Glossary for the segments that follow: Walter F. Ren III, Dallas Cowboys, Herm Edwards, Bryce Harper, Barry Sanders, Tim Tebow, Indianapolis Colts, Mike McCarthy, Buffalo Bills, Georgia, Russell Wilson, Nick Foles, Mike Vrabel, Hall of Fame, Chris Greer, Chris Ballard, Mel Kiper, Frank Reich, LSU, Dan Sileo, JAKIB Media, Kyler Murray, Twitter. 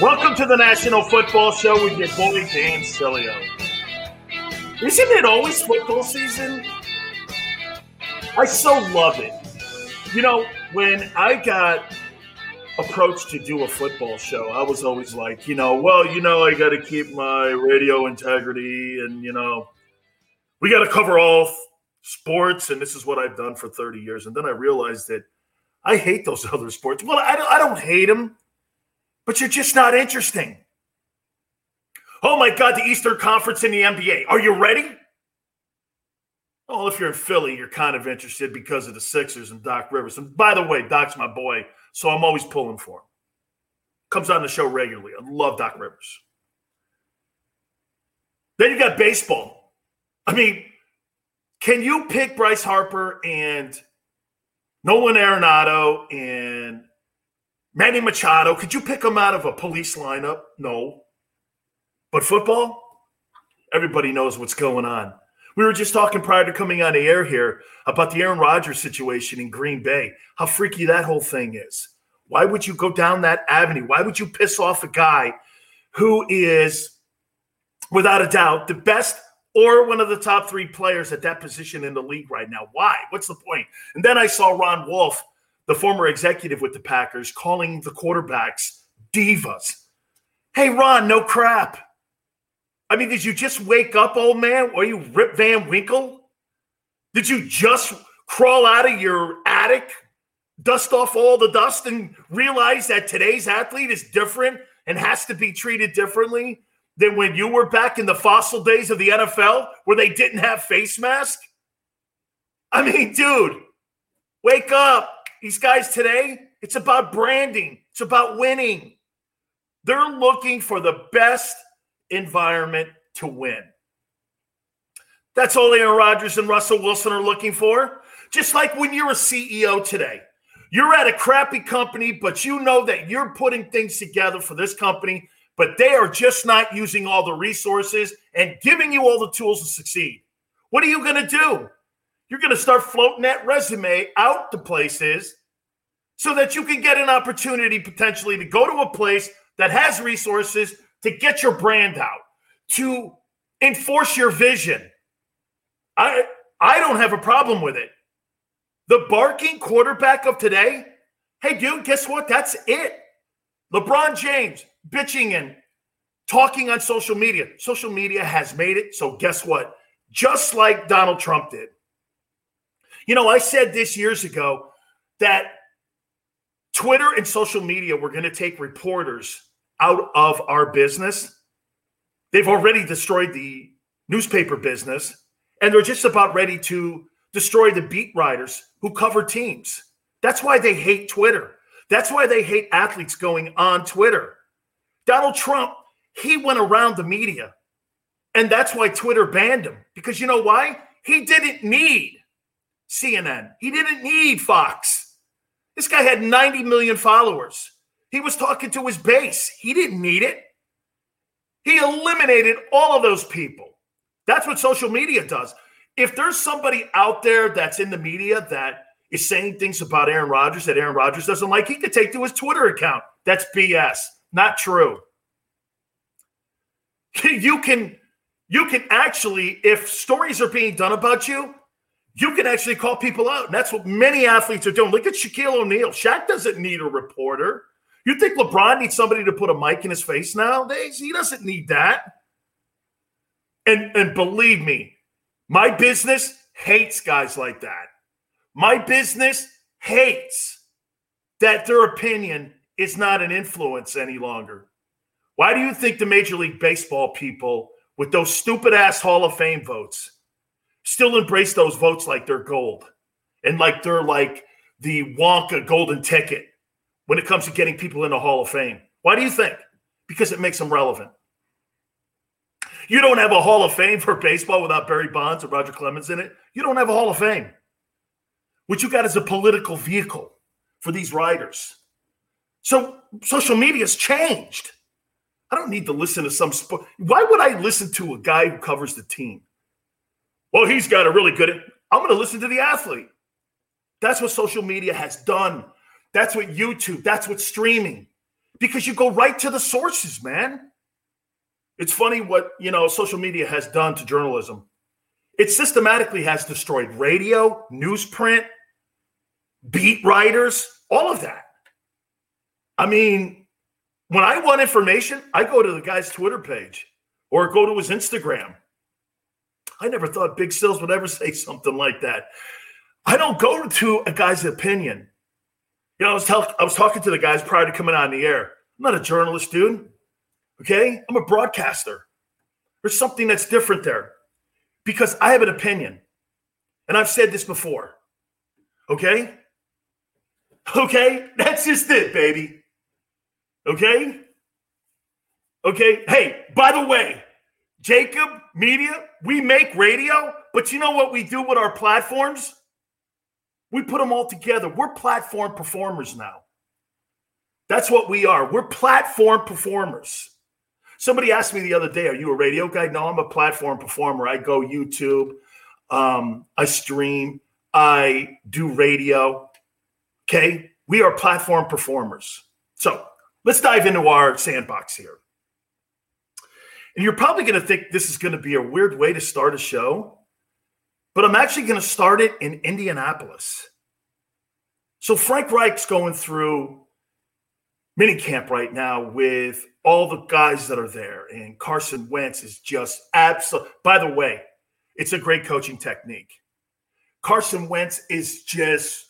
Welcome to the National Football Show with your boy, Dan Sileo. Isn't it always football season? I so love it. You know, when I got approached to do a football show, I was always like, I got to keep my radio integrity and, we got to cover all sports, and this is what I've done for 30 years. And then I realized that I hate those other sports. Well, I don't hate them. But you're just not interesting. Oh, my God, the Eastern Conference in the NBA. Are you ready? Well, if you're in Philly, you're kind of interested because of the Sixers and Doc Rivers. And by the way, Doc's my boy, so I'm always pulling for him. Comes on the show regularly. I love Doc Rivers. Then you got baseball. I mean, can you pick Bryce Harper and Nolan Arenado and Manny Machado? Could you pick him out of a police lineup? No. But football? Everybody knows what's going on. We were just talking prior to coming on the air here about the Aaron Rodgers situation in Green Bay, how freaky that whole thing is. Why would you go down that avenue? Why would you piss off a guy who is, without a doubt, the best or one of the top three players at that position in the league right now? Why? What's the point? And then I saw Ron Wolf, the former executive with the Packers, calling the quarterbacks divas. Hey, Ron, no crap. I mean, did you just wake up, old man? Are you Rip Van Winkle? Did you just crawl out of your attic, dust off all the dust, and realize that today's athlete is different and has to be treated differently than when you were back in the fossil days of the NFL where they didn't have face masks? I mean, dude, wake up. These guys today, it's about branding. It's about winning. They're looking for the best environment to win. That's all Aaron Rodgers and Russell Wilson are looking for. Just like when you're a CEO today. You're at a crappy company, but you know that you're putting things together for this company, but they are just not using all the resources and giving you all the tools to succeed. What are you going to do? You're going to start floating that resume out to places so that you can get an opportunity potentially to go to a place that has resources to get your brand out, to enforce your vision. I don't have a problem with it. The barking quarterback of today, hey, dude, guess what? That's it. LeBron James bitching and talking on social media. Social media has made it, so guess what? Just like Donald Trump did. You know, I said this years ago that Twitter and social media were going to take reporters out of our business. They've already destroyed the newspaper business, and they're just about ready to destroy the beat writers who cover teams. That's why they hate Twitter. That's why they hate athletes going on Twitter. Donald Trump, he went around the media, and that's why Twitter banned him. Because you know why? He didn't need CNN. He didn't need Fox. This guy had 90 million followers. He was talking to his base. He didn't need it. He eliminated all of those people. That's what social media does. If there's somebody out there that's in the media that is saying things about Aaron Rodgers that Aaron Rodgers doesn't like, he could take to his Twitter account. That's BS. Not true. You can actually, if stories are being done about you, you can actually call people out. And that's what many athletes are doing. Look at Shaquille O'Neal. Shaq doesn't need a reporter. You think LeBron needs somebody to put a mic in his face nowadays? He doesn't need that. And believe me, my business hates guys like that. My business hates that their opinion is not an influence any longer. Why do you think the Major League Baseball people with those stupid-ass Hall of Fame votes still embrace those votes like they're gold and like they're like the Wonka golden ticket when it comes to getting people in the Hall of Fame? Why do you think? Because it makes them relevant. You don't have a Hall of Fame for baseball without Barry Bonds or Roger Clemens in it. You don't have a Hall of Fame. What you got is a political vehicle for these writers. So social media's changed. I don't need to listen to some sport. Why would I listen to a guy who covers the team? Well, he's got a really good – I'm going to listen to the athlete. That's what social media has done. That's what YouTube. That's what streaming. Because you go right to the sources, man. It's funny what, you know, social media has done to journalism. It systematically has destroyed radio, newsprint, beat writers, all of that. I mean, when I want information, I go to the guy's Twitter page or go to his Instagram. I never thought Big Sills would ever say something like that. I don't go to a guy's opinion. You know, I was talking to the guys prior to coming on the air. I'm not a journalist, dude. Okay, I'm a broadcaster. There's something that's different there because I have an opinion. And I've said this before. Okay? Okay? That's just it, baby. Okay? Okay? Hey, by the way, JAKIB Media, we make radio, but you know what we do with our platforms? We put them all together. We're platform performers now. That's what we are. We're platform performers. Somebody asked me the other day, are you a radio guy? No, I'm a platform performer. I go YouTube. I stream. I do radio. Okay? We are platform performers. So let's dive into our sandbox here. And you're probably going to think this is going to be a weird way to start a show, but I'm actually going to start it in Indianapolis. So Frank Reich's going through minicamp right now with all the guys that are there, and Carson Wentz is just absolute. By the way, it's a great coaching technique. Carson Wentz is just,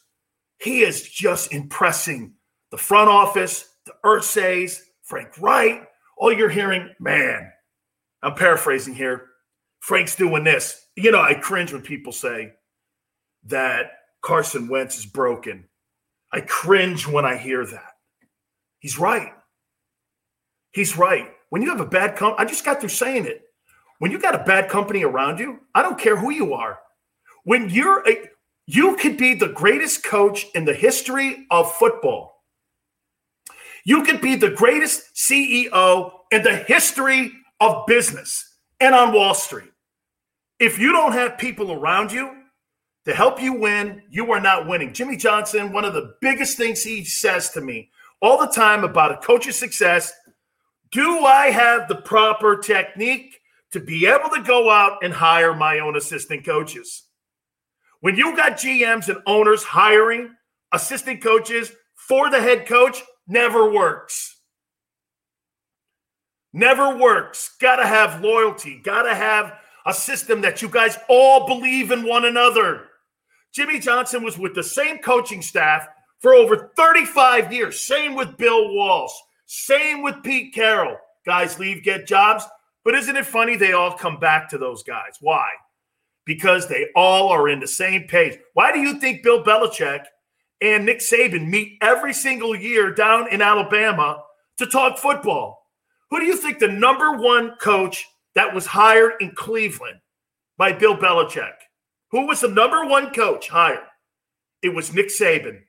he is just impressing the front office, the Ursay's, Frank Reich. All you're hearing, man, I'm paraphrasing here. Frank's doing this. You know, I cringe when people say that Carson Wentz is broken. I cringe when I hear that. He's right. He's right. When you have a bad company, I just got through saying it. When you got a bad company around you, I don't care who you are. When you could be the greatest coach in the history of football. You could be the greatest CEO in the history of business and on Wall Street. If you don't have people around you to help you win, you are not winning. Jimmy Johnson, one of the biggest things he says to me all the time about a coach's success, do I have the proper technique to be able to go out and hire my own assistant coaches? When you got GMs and owners hiring assistant coaches for the head coach, never works. Never works. Got to have loyalty. Got to have a system that you guys all believe in one another. Jimmy Johnson was with the same coaching staff for over 35 years, same with Bill Walsh, same with Pete Carroll. Guys leave, get jobs. But isn't it funny they all come back to those guys? Why? Because they all are in the same page. Why do you think Bill Belichick and Nick Saban meet every single year down in Alabama to talk football. Who do you think the number one coach that was hired in Cleveland by Bill Belichick? Who was the number one coach hired? It was Nick Saban.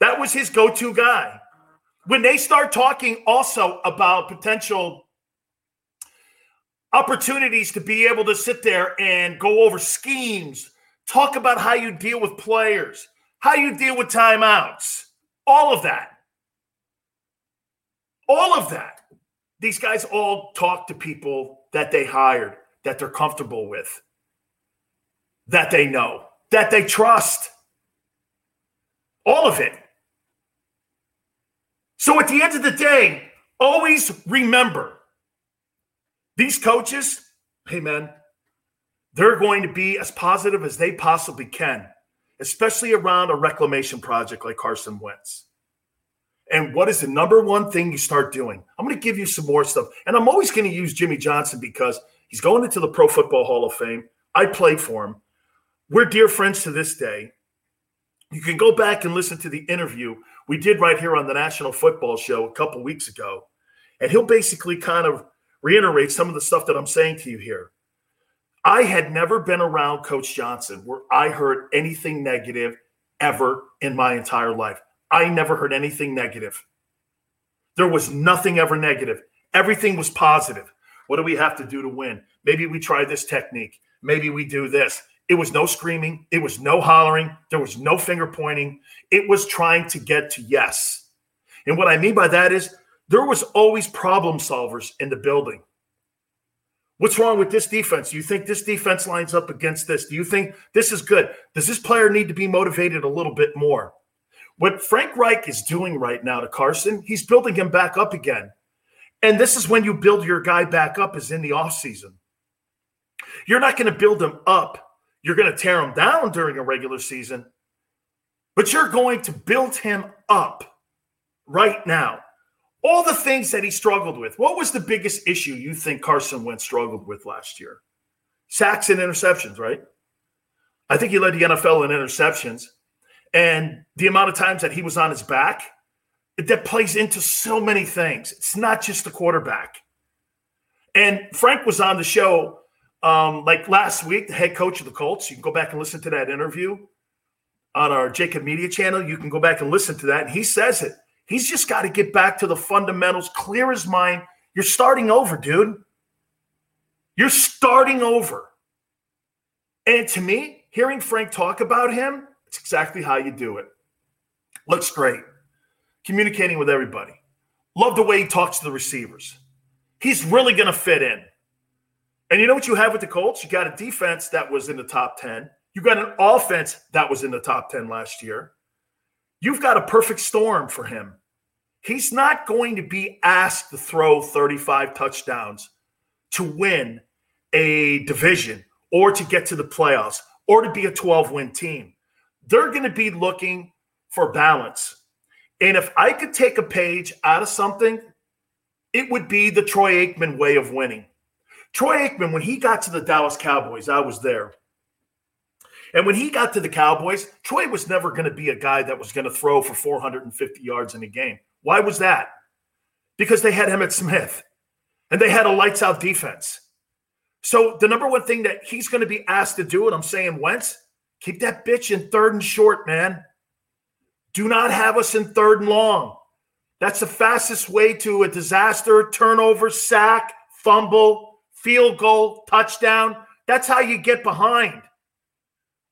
That was his go-to guy. When they start talking also about potential opportunities to be able to sit there and go over schemes, talk about how you deal with players, how you deal with timeouts, all of that. All of that. These guys all talk to people that they hired, that they're comfortable with, that they know, that they trust. All of it. So at the end of the day, always remember these coaches, hey man, they're going to be as positive as they possibly can, especially around a reclamation project like Carson Wentz. And what is the number one thing you start doing? I'm going to give you some more stuff. And I'm always going to use Jimmy Johnson because he's going into the Pro Football Hall of Fame. I played for him. We're dear friends to this day. You can go back and listen to the interview we did right here on the National Football Show a couple weeks ago. And he'll basically kind of reiterate some of the stuff that I'm saying to you here. I had never been around Coach Johnson where I heard anything negative ever in my entire life. I never heard anything negative. There was nothing ever negative. Everything was positive. What do we have to do to win? Maybe we try this technique. Maybe we do this. It was no screaming. It was no hollering. There was no finger pointing. It was trying to get to yes. And what I mean by that is there was always problem solvers in the building. What's wrong with this defense? Do you think this defense lines up against this? Do you think this is good? Does this player need to be motivated a little bit more? What Frank Reich is doing right now to Carson, he's building him back up again. And this is when you build your guy back up, is in the offseason. You're not going to build him up. You're going to tear him down during a regular season, but you're going to build him up right now. All the things that he struggled with. What was the biggest issue you think Carson Wentz struggled with last year? Sacks and interceptions, right? I think he led the NFL in interceptions. And the amount of times that he was on his back, that plays into so many things. It's not just the quarterback. And Frank was on the show like last week, the head coach of the Colts. You can go back and listen to that interview on our JAKIB Media channel. You can go back and listen to that. And he says it. He's just got to get back to the fundamentals, clear his mind. You're starting over, dude. You're starting over. And to me, hearing Frank talk about him, it's exactly how you do it. Looks great. Communicating with everybody. Love the way he talks to the receivers. He's really going to fit in. And you know what you have with the Colts? You got a defense that was in the top 10. You got an offense that was in the top 10 last year. You've got a perfect storm for him. He's not going to be asked to throw 35 touchdowns to win a division or to get to the playoffs or to be a 12-win team. They're going to be looking for balance. And if I could take a page out of something, it would be the Troy Aikman way of winning. Troy Aikman, when he got to the Dallas Cowboys, I was there. And when he got to the Cowboys, Troy was never going to be a guy that was going to throw for 450 yards in a game. Why was that? Because they had Emmitt Smith, and they had a lights-out defense. So the number one thing that he's going to be asked to do, and I'm saying, Wentz, keep that bitch in third and short, man. Do not have us in third and long. That's the fastest way to a disaster, turnover, sack, fumble, field goal, touchdown. That's how you get behind.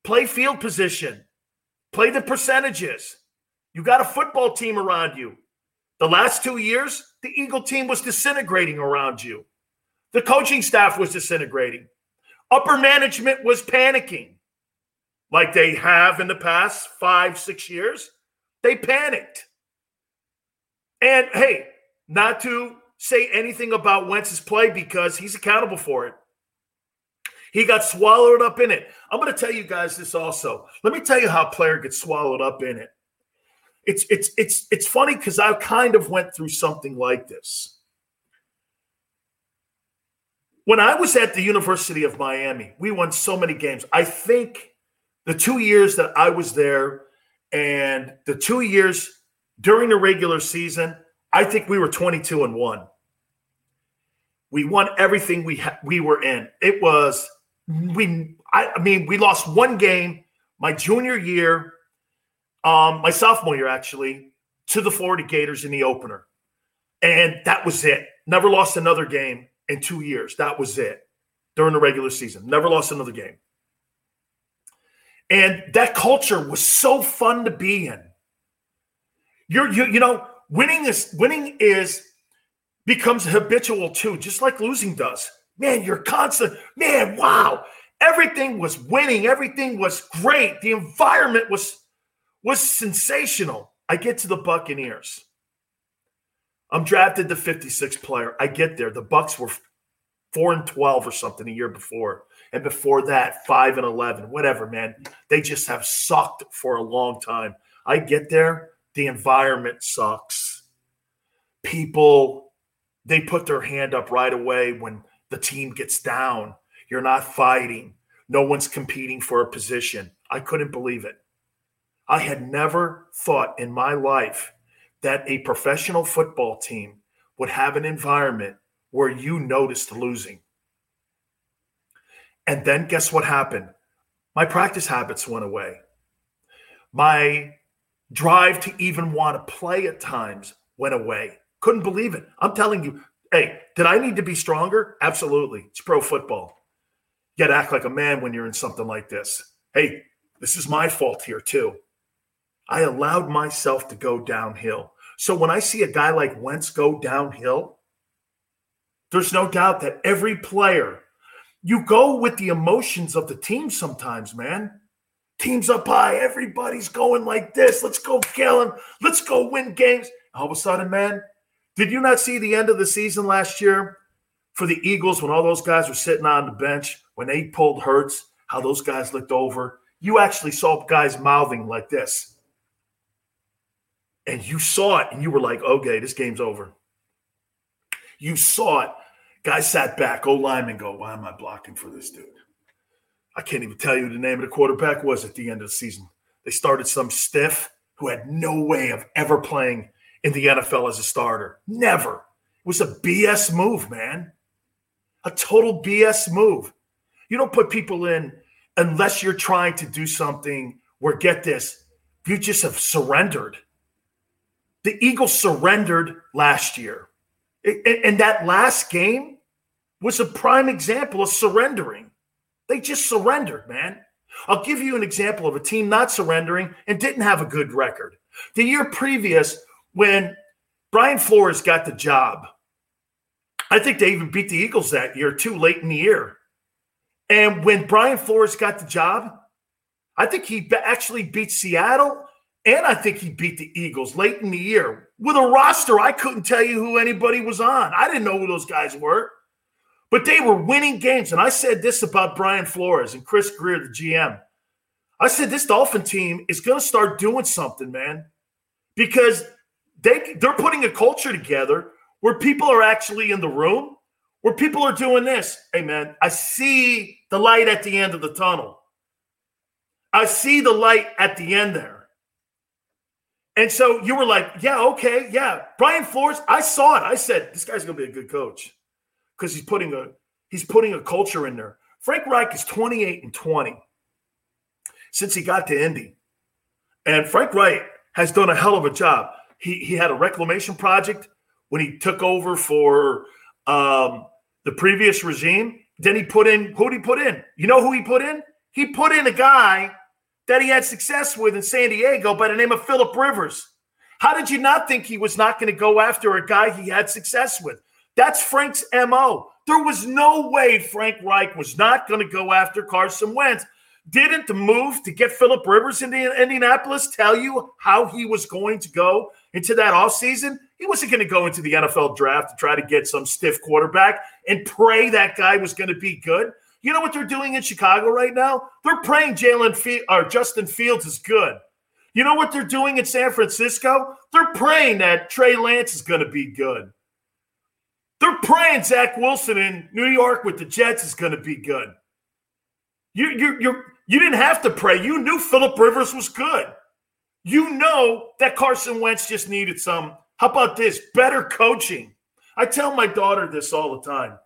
Play field position. Play the percentages. You got a football team around you. The last 2 years, the Eagle team was disintegrating around you. The coaching staff was disintegrating. Upper management was panicking. Like they have in the past 5-6 years, they panicked. And hey, not to say anything about Wentz's play because he's accountable for it. He got swallowed up in it. I'm going to tell you guys this also. Let me tell you how a player gets swallowed up in it. It's funny because I kind of went through something like this. When I was at the University of Miami, we won so many games. I think the 2 years that I was there And the 2 years during the regular season, I think we were 22-1. We won everything we were in. It was we lost one game my junior year, my sophomore year actually, to the Florida Gators in the opener. And that was it. Never lost another game in 2 years. That was it during the regular season. Never lost another game. And that culture was so fun to be in. You know, winning becomes habitual too, just like losing does. Man, you're constant. Man, wow. Everything was winning. Everything was great. The environment was sensational. I get to the Buccaneers. I'm drafted the 56th player. I get there. The Bucs were 4-12 or something a year before. And before that, 5-11, whatever, man. They just have sucked for a long time. I get there. The environment sucks. People, they put their hand up right away when the team gets down. You're not fighting. No one's competing for a position. I couldn't believe it. I had never thought in my life that a professional football team would have an environment where you noticed losing. And then guess what happened? My practice habits went away. My drive to even want to play at times went away. Couldn't believe it. I'm telling you, hey, did I need to be stronger? Absolutely. It's pro football. You got to act like a man when you're in something like this. Hey, this is my fault here too. I allowed myself to go downhill. So when I see a guy like Wentz go downhill, there's no doubt that every player, you go with the emotions of the team sometimes, man. Team's up high. Everybody's going like this. Let's go kill him. Let's go win games. All of a sudden, man, did you not see the end of the season last year for the Eagles when all those guys were sitting on the bench, when they pulled Hurts, how those guys looked over? You actually saw guys mouthing like this. And you saw it, and you were like, okay, this game's over. You saw it. Guys sat back, old linemen go, why am I blocking for this dude? I can't even tell you the name of the quarterback was at the end of the season. They started some stiff who had no way of ever playing in the NFL as a starter. Never. It was a BS move, man. A total BS move. You don't put people in unless you're trying to do something where, get this, you just have surrendered. The Eagles surrendered last year. And that last game was a prime example of surrendering. They just surrendered, man. I'll give you an example of a team not surrendering and didn't have a good record. The year previous, when Brian Flores got the job, I think they even beat the Eagles that year too, late in the year. And when Brian Flores got the job, I think he actually beat Seattle. And I think he beat the Eagles late in the year with a roster. I couldn't tell you who anybody was on. I didn't know who those guys were. But they were winning games. And I said this about Brian Flores and Chris Greer, the GM. I said this Dolphin team is going to start doing something, man. Because they're putting a culture together where people are actually in the room, where people are doing this. Hey, man, I see the light at the end of the tunnel. I see the light at the end there. And so you were like, yeah, okay, yeah. Brian Flores, I saw it. I said, this guy's going to be a good coach because he's putting a culture in there. Frank Reich is 28-20 since he got to Indy. And Frank Reich has done a hell of a job. He had a reclamation project when he took over for the previous regime. Then he put in – who did he put in? You know who he put in? He put in a guy – that he had success with in San Diego by the name of Phillip Rivers. How did you not think he was not going to go after a guy he had success with? That's Frank's MO. There was no way Frank Reich was not going to go after Carson Wentz. Didn't the move to get Phillip Rivers into Indianapolis tell you how he was going to go into that offseason? He wasn't going to go into the NFL draft to try to get some stiff quarterback and pray that guy was going to be good. You know what they're doing in Chicago right now? They're praying Justin Fields is good. You know what they're doing in San Francisco? They're praying that Trey Lance is going to be good. They're praying Zach Wilson in New York with the Jets is going to be good. You didn't have to pray. You knew Phillip Rivers was good. You know that Carson Wentz just needed some, how about this, better coaching. I tell my daughter this all the time.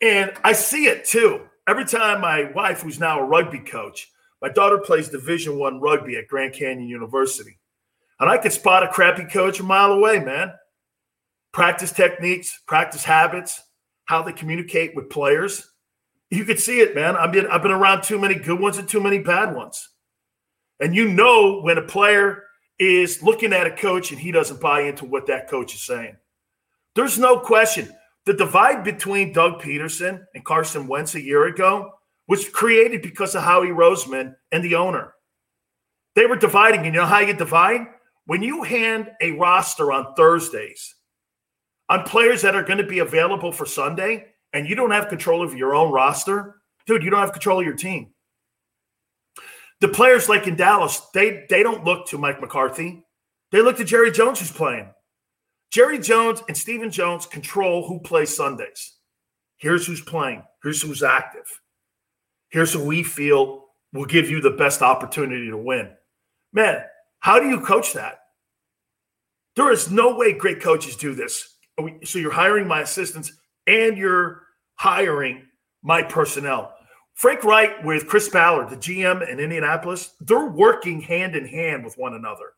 And I see it too. Every time my wife, who's now a rugby coach, my daughter plays Division I rugby at Grand Canyon University. And I could spot a crappy coach a mile away, man. Practice techniques, practice habits, how they communicate with players. You could see it, man. I've been around too many good ones and too many bad ones. And you know when a player is looking at a coach and he doesn't buy into what that coach is saying. There's no question. The divide between Doug Peterson and Carson Wentz a year ago was created because of Howie Roseman and the owner. They were dividing, and you know how you divide? When you hand a roster on Thursdays on players that are going to be available for Sunday and you don't have control of your own roster, dude, you don't have control of your team. The players like in Dallas, they don't look to Mike McCarthy. They look to Jerry Jones who's playing. Jerry Jones and Stephen Jones control who plays Sundays. Here's who's playing. Here's who's active. Here's who we feel will give you the best opportunity to win. Man, how do you coach that? There is no way great coaches do this. So you're hiring my assistants and you're hiring my personnel. Frank Reich with Chris Ballard, the GM in Indianapolis, they're working hand in hand with one another.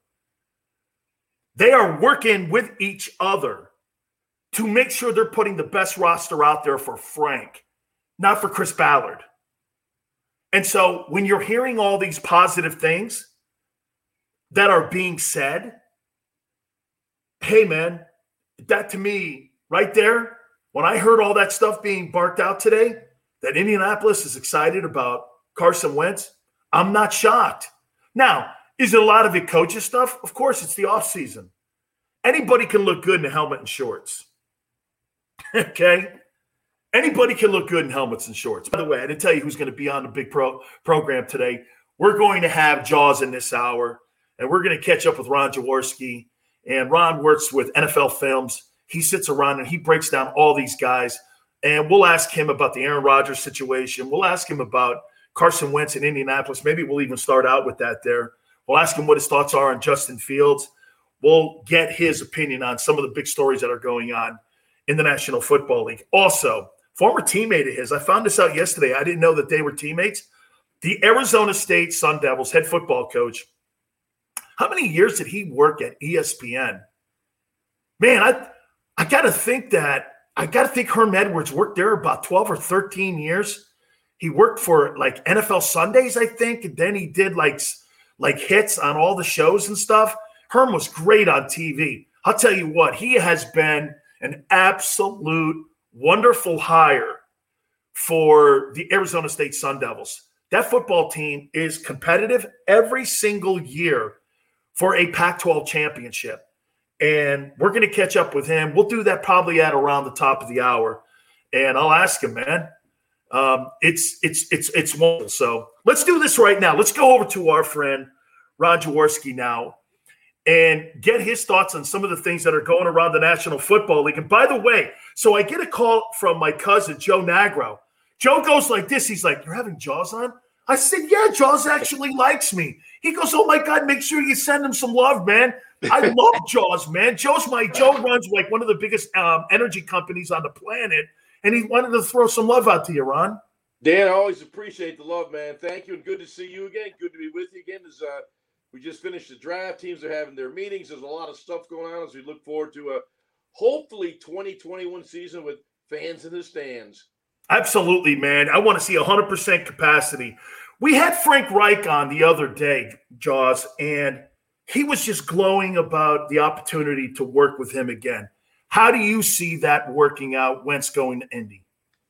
They are working with each other to make sure they're putting the best roster out there for Frank, not for Chris Ballard. And so when you're hearing all these positive things that are being said, hey, man, that to me right there, when I heard all that stuff being barked out today, that Indianapolis is excited about Carson Wentz, I'm not shocked. Now, is it a lot of it coaches stuff? Of course, it's the offseason. Anybody can look good in a helmet and shorts. Okay? Anybody can look good in helmets and shorts. By the way, I didn't tell you who's going to be on the big program today. We're going to have Jaws in this hour, and we're going to catch up with Ron Jaworski. And Ron works with NFL Films. He sits around and he breaks down all these guys. And we'll ask him about the Aaron Rodgers situation. We'll ask him about Carson Wentz in Indianapolis. Maybe we'll even start out with that there. We'll ask him what his thoughts are on Justin Fields. We'll get his opinion on some of the big stories that are going on in the National Football League. Also, former teammate of his, I found this out yesterday. I didn't know that they were teammates. The Arizona State Sun Devils head football coach. How many years did he work at ESPN? Man, I got to think that. I got to think Herm Edwards worked there about 12 or 13 years. He worked for like NFL Sundays, I think, and then he did like hits on all the shows and stuff. Herm was great on TV. I'll tell you what, he has been an absolute wonderful hire for the Arizona State Sun Devils. That football team is competitive every single year for a Pac-12 championship. And we're going to catch up with him. We'll do that probably at around the top of the hour. And I'll ask him, man. It's wonderful. So let's do this right now. Let's go over to our friend Ron Jaworski now and get his thoughts on some of the things that are going around the National Football League. And by the way, so I get a call from my cousin, Joe Nagro. Joe goes like this. He's like, you're having Jaws on? I said, yeah, Jaws actually likes me. He goes, oh, my God, make sure you send him some love, man. I love Jaws, man. Joe runs like one of the biggest energy companies on the planet, and he wanted to throw some love out to you, Ron. Dan, I always appreciate the love, man. Thank you, and good to see you again. Good to be with you again. As we just finished the draft, teams are having their meetings. There's a lot of stuff going on as we look forward to a hopefully 2021 season with fans in the stands. Absolutely, man. I want to see 100% capacity. We had Frank Reich on the other day, Jaws, and he was just glowing about the opportunity to work with him again. How do you see that working out when it's going to Indy?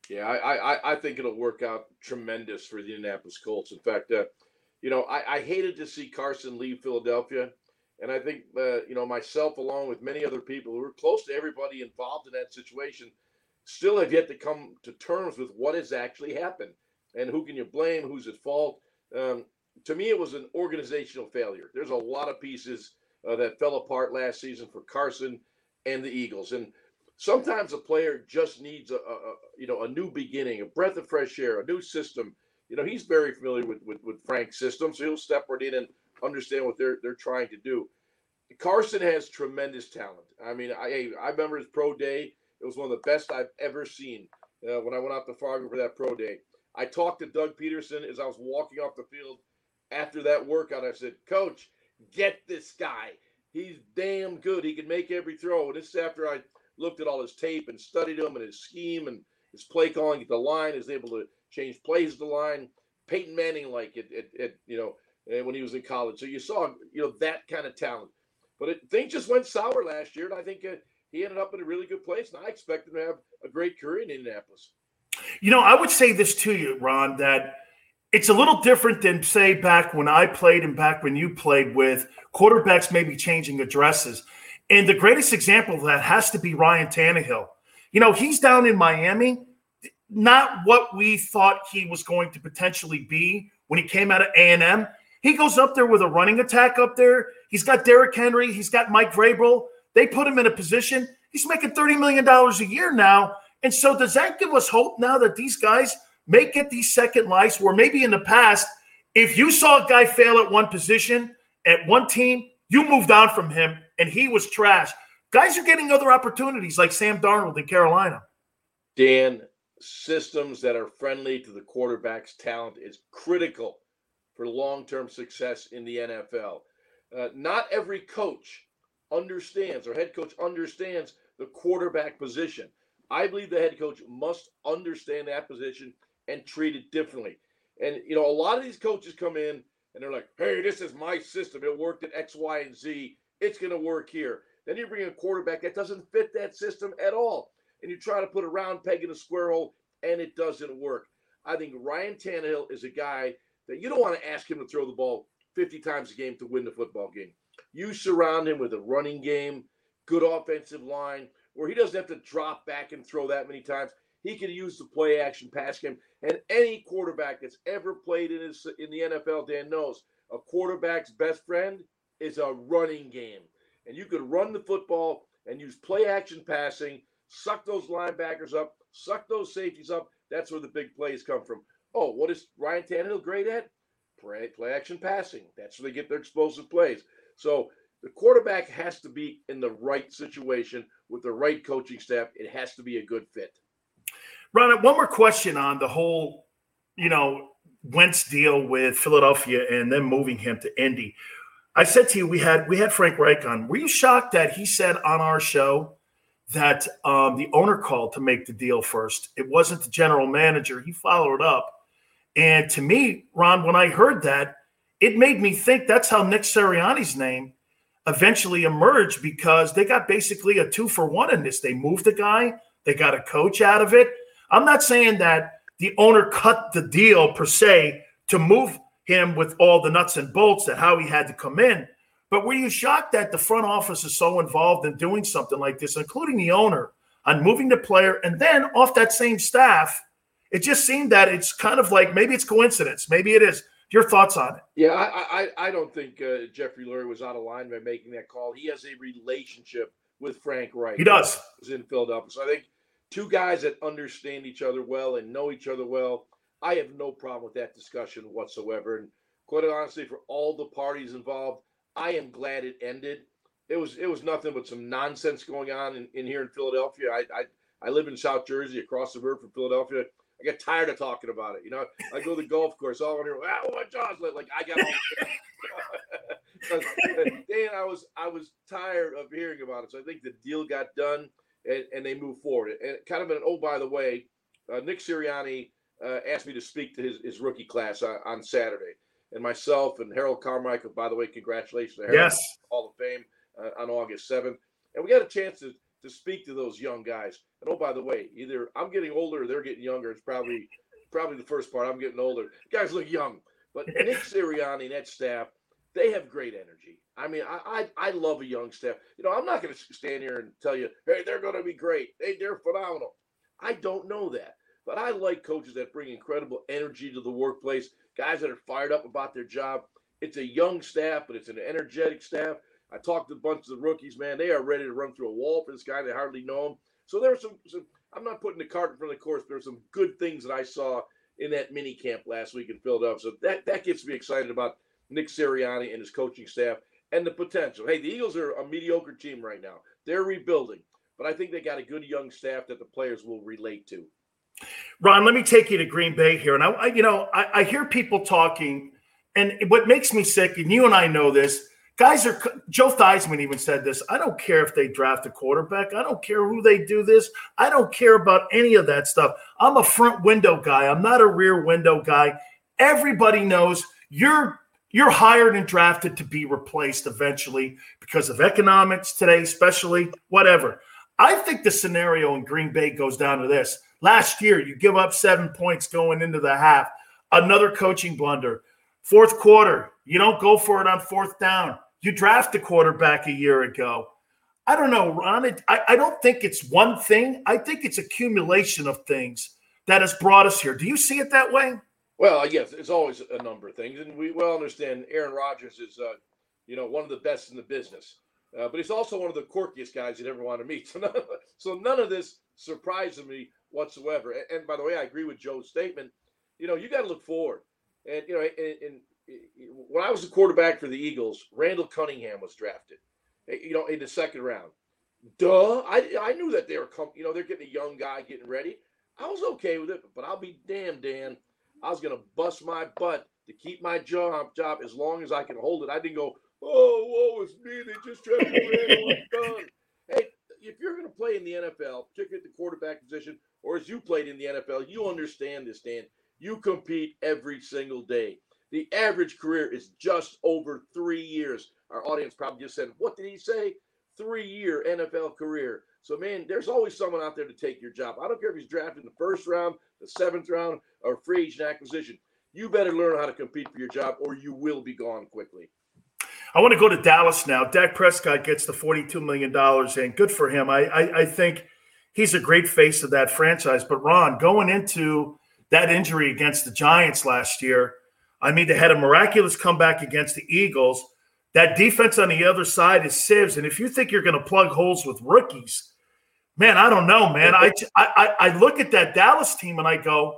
Yeah, I think it'll work out tremendous for the Indianapolis Colts. In fact, I hated to see Carson leave Philadelphia. And I think, myself along with many other people who were close to everybody involved in that situation still have yet to come to terms with what has actually happened. And who can you blame? Who's at fault? To me, it was an organizational failure. There's a lot of pieces that fell apart last season for Carson and the Eagles. And sometimes a player just needs a new beginning, a breath of fresh air, a new system. You know, he's very familiar with Frank's system, so he'll step right in and understand what they're trying to do. Carson has tremendous talent. I mean, I remember his pro day. It was one of the best I've ever seen when I went out to Fargo for that pro day. I talked to Doug Peterson as I was walking off the field after that workout. I said, Coach, get this guy. He's damn good. He can make every throw. And this is after I looked at all his tape and studied him and his scheme and his play calling at the line. He's able to change plays at the line. Peyton Manning like when he was in college. So you saw, that kind of talent. But things just went sour last year, and I think he ended up in a really good place, and I expect him to have a great career in Indianapolis. I would say this to you, Ron, that it's a little different than, say, back when I played and back when you played with quarterbacks maybe changing addresses. And the greatest example of that has to be Ryan Tannehill. He's down in Miami, not what we thought he was going to potentially be when he came out of A&M. He goes up there with a running attack up there. He's got Derrick Henry. He's got Mike Vrabel. They put him in a position. He's making $30 million a year now. And so does that give us hope now that these guys may get these second lives where maybe in the past, if you saw a guy fail at one position, at one team, you moved on from him and he was trash. Guys are getting other opportunities like Sam Darnold in Carolina. Dan, systems that are friendly to the quarterback's talent is critical for long-term success in the NFL. Not every coach understands, or head coach understands, the quarterback position. I believe the head coach must understand that position and treat it differently. And, a lot of these coaches come in and they're like, hey, this is my system. It worked at X, Y, and Z. It's going to work here. Then you bring a quarterback that doesn't fit that system at all. And you try to put a round peg in a square hole, and it doesn't work. I think Ryan Tannehill is a guy that you don't want to ask him to throw the ball 50 times a game to win the football game. You surround him with a running game, good offensive line, where he doesn't have to drop back and throw that many times. He can use the play action pass game. And any quarterback that's ever played in the NFL, Dan, knows a quarterback's best friend is a running game. And you could run the football and use play action passing, suck those linebackers up, suck those safeties up. That's where the big plays come from. Oh, what is Ryan Tannehill great at? Play action passing. That's where they get their explosive plays. So the quarterback has to be in the right situation with the right coaching staff. It has to be a good fit. Ron, one more question on the whole, Wentz deal with Philadelphia and then moving him to Indy. I said to you, we had Frank Reich on. Were you shocked that he said on our show that the owner called to make the deal first? It wasn't the general manager. He followed up. And to me, Ron, when I heard that, it made me think that's how Nick Sirianni's name eventually emerged, because they got basically a 2-for-1 in this. They moved a guy. They got a coach out of it. I'm not saying that the owner cut the deal per se to move him with all the nuts and bolts that how he had to come in. But were you shocked that the front office is so involved in doing something like this, including the owner, on moving the player and then off that same staff? It just seemed that it's kind of like maybe it's coincidence. Maybe it is. Your thoughts on it? Yeah, I don't think Jeffrey Lurie was out of line by making that call. He has a relationship with Frank Reich. He does. He's in Philadelphia. So I think two guys that understand each other well and know each other well, I have no problem with that discussion whatsoever. And quite honestly, for all the parties involved, I am glad it ended. It was nothing but some nonsense going on in here in Philadelphia. I live in South Jersey, across the river from Philladelphia. I got tired of talking about it. I go to the golf course, all on here, oh my Josh, like I got all Dan, I was tired of hearing about it. So I think the deal got done and they moved forward. And kind of an oh by the way, Nick Sirianni asked me to speak to his rookie class on Saturday. And myself and Harold Carmichael, by the way, congratulations to Harold, yes, Hall of Fame on August 7th. And we got a chance to speak to those young guys. And oh, by the way, either I'm getting older or they're getting younger. It's probably the first part. I'm getting older. You guys look young. But Nick Sirianni and that staff, they have great energy. I mean, I love a young staff. I'm not going to stand here and tell you, hey, they're going to be great. They're phenomenal. I don't know that. But I like coaches that bring incredible energy to the workplace, guys that are fired up about their job. It's a young staff, but it's an energetic staff. I talked to a bunch of the rookies, man. They are ready to run through a wall for this guy. They hardly know him. So there were some I'm not putting the cart in front of the horse. But there were some good things that I saw in that mini camp last week in Philadelphia. So that gets me excited about Nick Sirianni and his coaching staff and the potential. Hey, the Eagles are a mediocre team right now. They're rebuilding, but I think they got a good young staff that the players will relate to. Ron, let me take you to Green Bay here. And I hear people talking, and what makes me sick, and you and I know this, guys are – Joe Theismann even said this. I don't care if they draft a quarterback. I don't care who they do this. I don't care about any of that stuff. I'm a front window guy. I'm not a rear window guy. Everybody knows you're hired and drafted to be replaced eventually because of economics today, especially, whatever. I think the scenario in Green Bay goes down to this. Last year, you give up 7 points going into the half. Another coaching blunder. Fourth quarter, you don't go for it on fourth down. You draft the quarterback a year ago. I don't know, Ron. I don't think it's one thing. I think it's accumulation of things that has brought us here. Do you see it that way? Well, yes, it's always a number of things. And we well understand Aaron Rodgers is, one of the best in the business. But he's also one of the quirkiest guys you'd ever want to meet. So none of this surprises me whatsoever. And by the way, I agree with Joe's statement. You got to look forward. And, when I was the quarterback for the Eagles, Randall Cunningham was drafted, in the second round. Duh. I knew that they were they're getting a young guy getting ready. I was okay with it, but I'll be damned, Dan. I was going to bust my butt to keep my job as long as I can hold it. I didn't go, oh, it's me. They just drafted Randall. I'm done. Hey, if you're going to play in the NFL, particularly at the quarterback position, or as you played in the NFL, you understand this, Dan. You compete every single day. The average career is just over 3 years. Our audience probably just said, what did he say? 3-year NFL career. So, man, there's always someone out there to take your job. I don't care if he's drafted in the first round, the seventh round, or free agent acquisition. You better learn how to compete for your job or you will be gone quickly. I want to go to Dallas now. Dak Prescott gets the $42 million in. Good for him. I think he's a great face of that franchise. But, Ron, going into that injury against the Giants last year, I mean, they had a miraculous comeback against the Eagles. That defense on the other side is sieves. And if you think you're going to plug holes with rookies, man, I don't know, man. I look at that Dallas team and I go,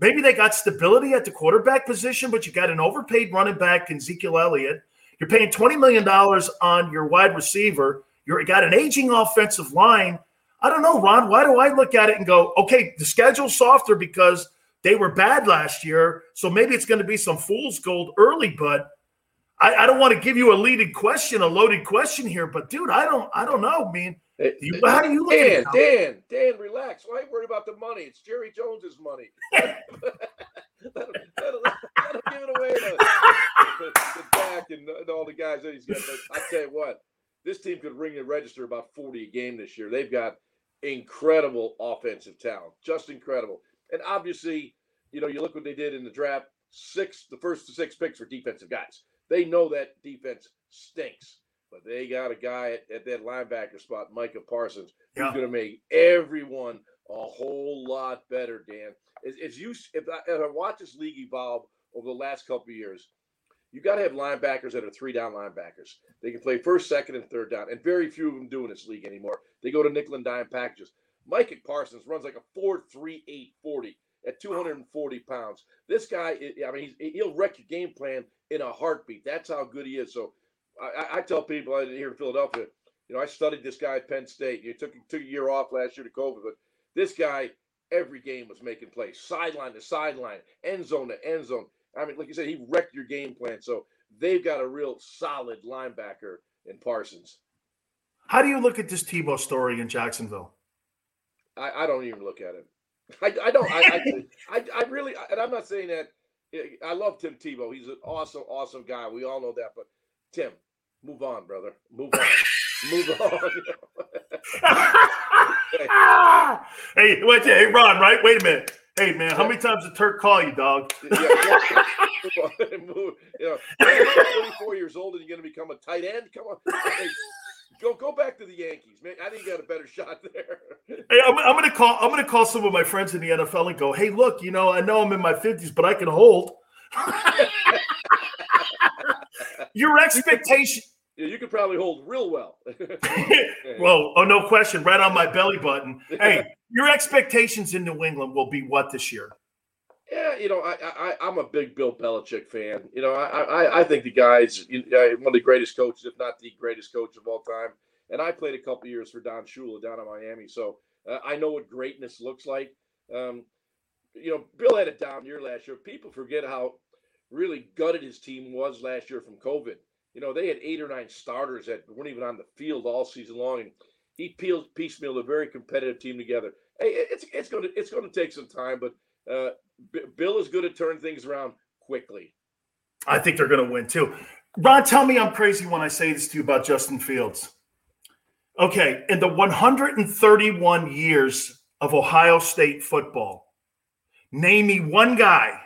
maybe they got stability at the quarterback position, but you got an overpaid running back in Ezekiel Elliott. You're paying $20 million on your wide receiver. You got an aging offensive line. I don't know, Ron. Why do I look at it and go, okay, the schedule's softer because they were bad last year, so maybe it's going to be some fool's gold early, but I don't want to give you a loaded question here, but, dude, I don't know. I mean, how do you look at it? Dan, relax. Why worry about the money? It's Jerry Jones's money. That'll give it away to Dak and all the guys that he's got. But I tell you what, this team could ring and register about 40 a game this year. They've got incredible offensive talent, just incredible. And obviously, you look what they did in the draft. The first 6 picks were defensive guys. They know that defense stinks, but they got a guy at that linebacker spot, Micah Parsons, who's going to make everyone a whole lot better, Dan. As I watch this league evolve over the last couple of years, you got to have linebackers that are 3-down linebackers. They can play first, second, and third down, and very few of them do in this league anymore. They go to nickel and dime packages. Micah Parsons runs like a 4.38 40 at 240 pounds. This guy, I mean, he'll wreck your game plan in a heartbeat. That's how good he is. So I tell people here in Philadelphia, I studied this guy at Penn State. He took a year off last year to COVID, but this guy every game was making plays, sideline to sideline, end zone to end zone. I mean, like you said, he wrecked your game plan. So they've got a real solid linebacker in Parsons. How do you look at this Tebow story in Jacksonville? I don't even look at it. I don't. I really, and I'm not saying that. I love Tim Tebow. He's an awesome, awesome guy. We all know that. But Tim, move on, brother. Move on. Move on. Hey, Ron. Right? Wait a minute. Hey, man. How many times did Turk call you, dog? Move on. 24 years old and you're going to become a tight end? Come on. Hey, Go back to the Yankees, man. I think you got a better shot there. Hey, I'm gonna call some of my friends in the NFL and go, hey, look, I know I'm in my 50s, but I can hold. Your expectation. You could probably hold real well. Well, no question, right on my belly button. Hey, your expectations in New England will be what this year? Yeah, you know, I'm a big Bill Belichick fan. You know, I think the guy's one of the greatest coaches, if not the greatest coach of all time. And I played a couple of years for Don Shula down in Miami, so I know what greatness looks like. You know, Bill had a down year last year. People forget how really gutted his team was last year from COVID. You know, they had 8 or 9 starters that weren't even on the field all season long, and he piecemealed a very competitive team together. Hey, it's going to take some time, but Bill is going to turn things around quickly. I think they're going to win too. Ron, tell me I'm crazy when I say this to you about Justin Fields. Okay, in the 131 years of Ohio State football, name me one guy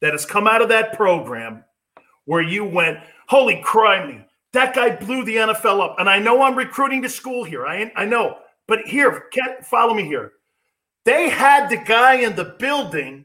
that has come out of that program where you went, holy crime, that guy blew the NFL up. And I know I'm recruiting to school here. I know. But here, follow me here. They had the guy in the building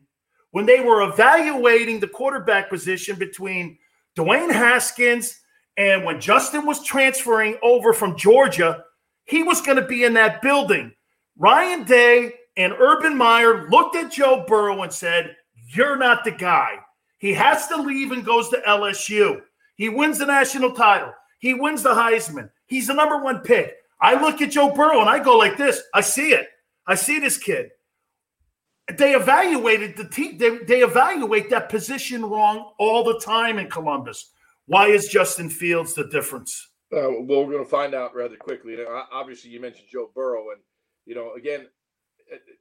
when they were evaluating the quarterback position between Dwayne Haskins and when Justin was transferring over from Georgia, he was going to be in that building. Ryan Day and Urban Meyer looked at Joe Burrow and said, you're not the guy. He has to leave and goes to LSU. He wins the national title. He wins the Heisman. He's the number 1 pick. I look at Joe Burrow and I go like this. I see it. I see this kid. They evaluated the team. They evaluate that position wrong all the time in Columbus. Why is Justin Fields the difference? Well, we're going to find out rather quickly. You know, obviously, you mentioned Joe Burrow. And, you know, again,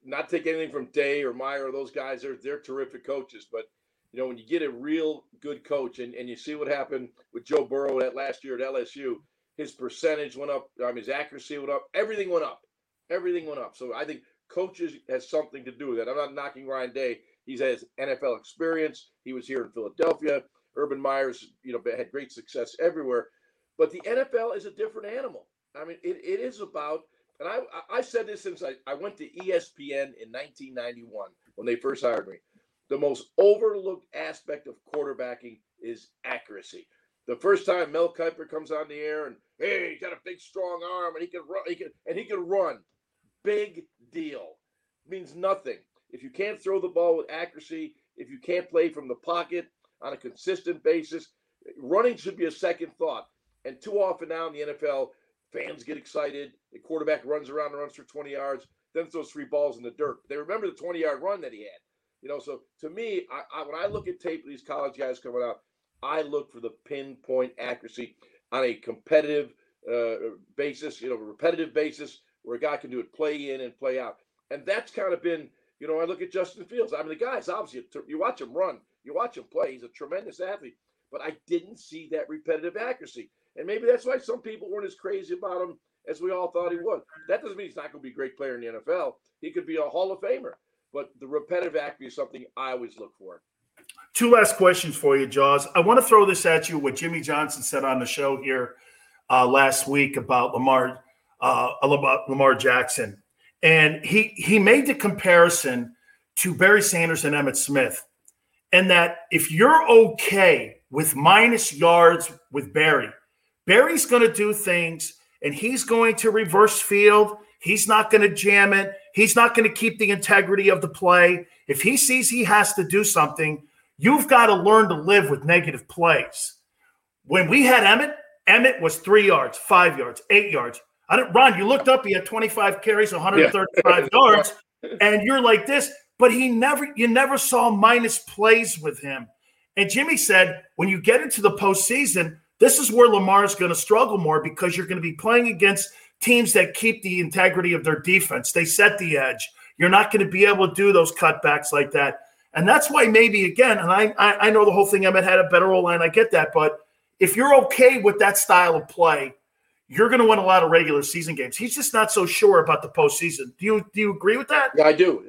not take anything from Day or Meyer or those guys. They're terrific coaches. But, you know, when you get a real good coach and you see what happened with Joe Burrow that last year at LSU, his percentage went up. I mean, his accuracy went up. Everything went up. Everything went up. So I think coaches has something to do with that. I'm not knocking Ryan Day. He has NFL experience. He was here in Philadelphia. Urban Meyer's, you know, had great success everywhere. But the NFL is a different animal. I mean, it is about, and I said this since I went to ESPN in 1991 when they first hired me. The most overlooked aspect of quarterbacking is accuracy. The first time Mel Kiper comes on the air and, hey, he's got a big, strong arm and he can run. Big deal. Means nothing. If you can't throw the ball with accuracy, if you can't play from the pocket on a consistent basis, running should be a second thought. And too often now in the NFL, fans get excited. The quarterback runs around and runs for 20 yards, then throws 3 balls in the dirt. They remember the 20-yard run that he had. You know, so to me, I when I look at tape of these college guys coming out, I look for the pinpoint accuracy on a competitive basis, you know, repetitive basis, where a guy can do it play in and play out. And that's kind of been, you know, I look at Justin Fields. I mean, the guy's obviously, you watch him run, you watch him play. He's a tremendous athlete. But I didn't see that repetitive accuracy. And maybe that's why some people weren't as crazy about him as we all thought he was. That doesn't mean he's not going to be a great player in the NFL. He could be a Hall of Famer. But the repetitive accuracy is something I always look for. 2 last questions for you, Jaws. I want to throw this at you, what Jimmy Johnson said on the show here last week about Lamar Jackson. And he made the comparison to Barry Sanders and Emmitt Smith, and that if you're okay with minus yards with Barry's going to do things, and he's going to reverse field. He's not going to jam it. He's not going to keep the integrity of the play. If he sees he has to do something, you've got to learn to live with negative plays. When we had Emmitt was 3 yards, 5 yards, 8 yards. Ron, you looked up, he had 25 carries, 135 yards, and you're like this. But you never saw minus plays with him. And Jimmy said, when you get into the postseason, this is where Lamar is going to struggle more because you're going to be playing against teams that keep the integrity of their defense. They set the edge. You're not going to be able to do those cutbacks like that. And that's why maybe, again, and I know the whole thing, Emmitt had a better O-line, I get that, but if you're okay with that style of play, you're going to win a lot of regular season games. He's just not so sure about the postseason. Do you agree with that? Yeah, I do.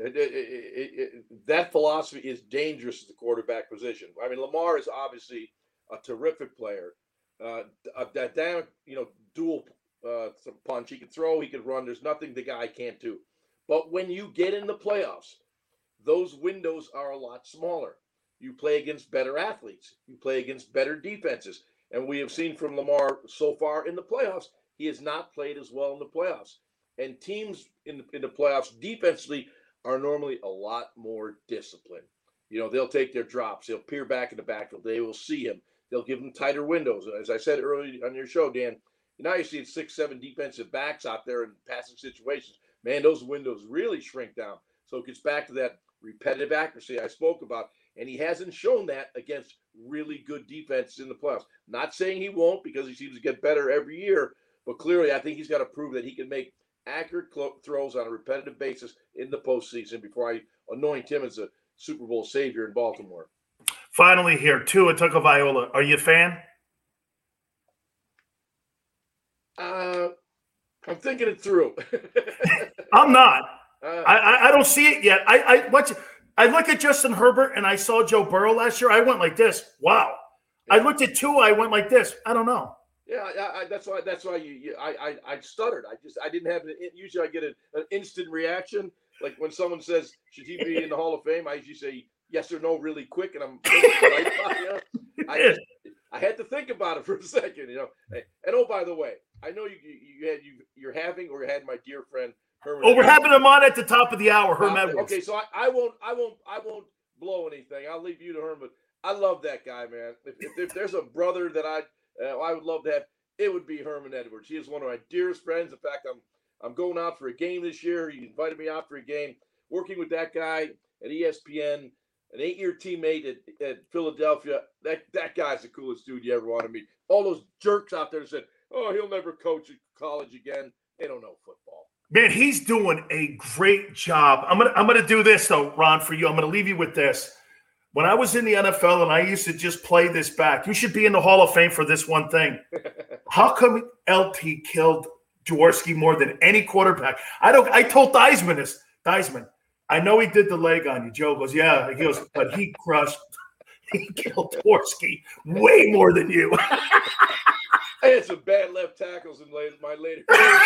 That philosophy is dangerous to the quarterback position. I mean, Lamar is obviously a terrific player. That damn, you know, dual punch. He can throw. He can run. There's nothing the guy can't do. But when you get in the playoffs, those windows are a lot smaller. You play against better athletes. You play against better defenses. And we have seen from Lamar so far in the playoffs, he has not played as well in the playoffs. And teams in the playoffs defensively are normally a lot more disciplined. You know, they'll take their drops. They'll peer back in the backfield. They will see him. They'll give them tighter windows. As I said earlier on your show, Dan, now you're seeing 6-7 defensive backs out there in passing situations. Man, those windows really shrink down. So it gets back to that repetitive accuracy I spoke about. And he hasn't shown that against really good defenses in the playoffs. Not saying he won't, because he seems to get better every year. But clearly, I think he's got to prove that he can make accurate throws on a repetitive basis in the postseason before I anoint him as a Super Bowl savior in Baltimore. Finally here, Tua Tagovailoa. Are you a fan? I'm thinking it through. I'm not. I don't see it yet. I look at Justin Herbert and I saw Joe Burrow last year. I went like this. Wow. Yeah. I looked at Tua. I went like this. I don't know. Yeah, that's why I stuttered. I didn't have an – usually I get an instant reaction. Like when someone says, should he be in the Hall of Fame? I usually say yes or no really quick, and I'm – I had to think about it for a second, you know. And oh, by the way, I know you had my dear friend Herman. Oh, we're having him on at the top of the hour, Herm Edwards. Okay, so I won't blow anything. I'll leave you to Herman. I love that guy, man. If there's a brother that I would love to have, it would be Herman Edwards. He is one of my dearest friends. In fact, I'm going out for a game this year. He invited me out for a game. Working with that guy at ESPN, an 8-year teammate at Philadelphia. That guy's the coolest dude you ever want to meet. All those jerks out there said, oh, he'll never coach at college again. They don't know football. Man, he's doing a great job. I'm gonna do this though, Ron, for you. I'm gonna leave you with this. When I was in the NFL and I used to just play this back, you should be in the Hall of Fame for this one thing. How come LT killed Jaworski more than any quarterback? I told Theismann this. Theismann, I know he did the leg on you. Joe goes, yeah. He goes, but he killed Jaworski way more than you. I had some bad left tackles in my later career.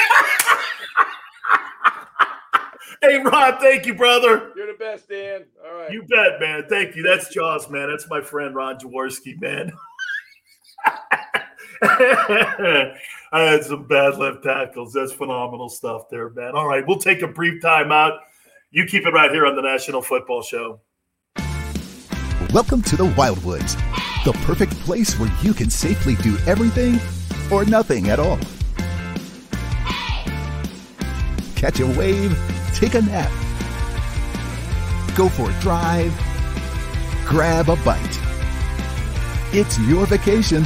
Hey, Ron, thank you, brother. You're the best, Dan. All right. You bet, man. Thank you. That's Jaws, man. That's my friend, Ron Jaworski, man. I had some bad left tackles. That's phenomenal stuff there, man. All right, we'll take a brief time out. You keep it right here on the National Football Show. Welcome to the Wildwoods, the perfect place where you can safely do everything or nothing at all. Catch a wave, take a nap, go for a drive, grab a bite. It's your vacation,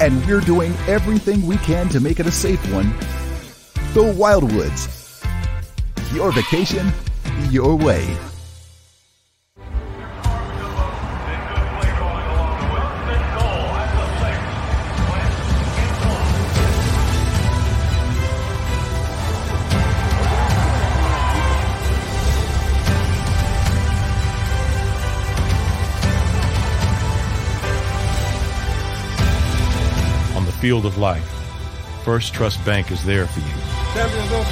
and we're doing everything we can to make it a safe one. The Wildwoods. Your vacation, your way. Field of life. First Trust Bank is there for you. 7 on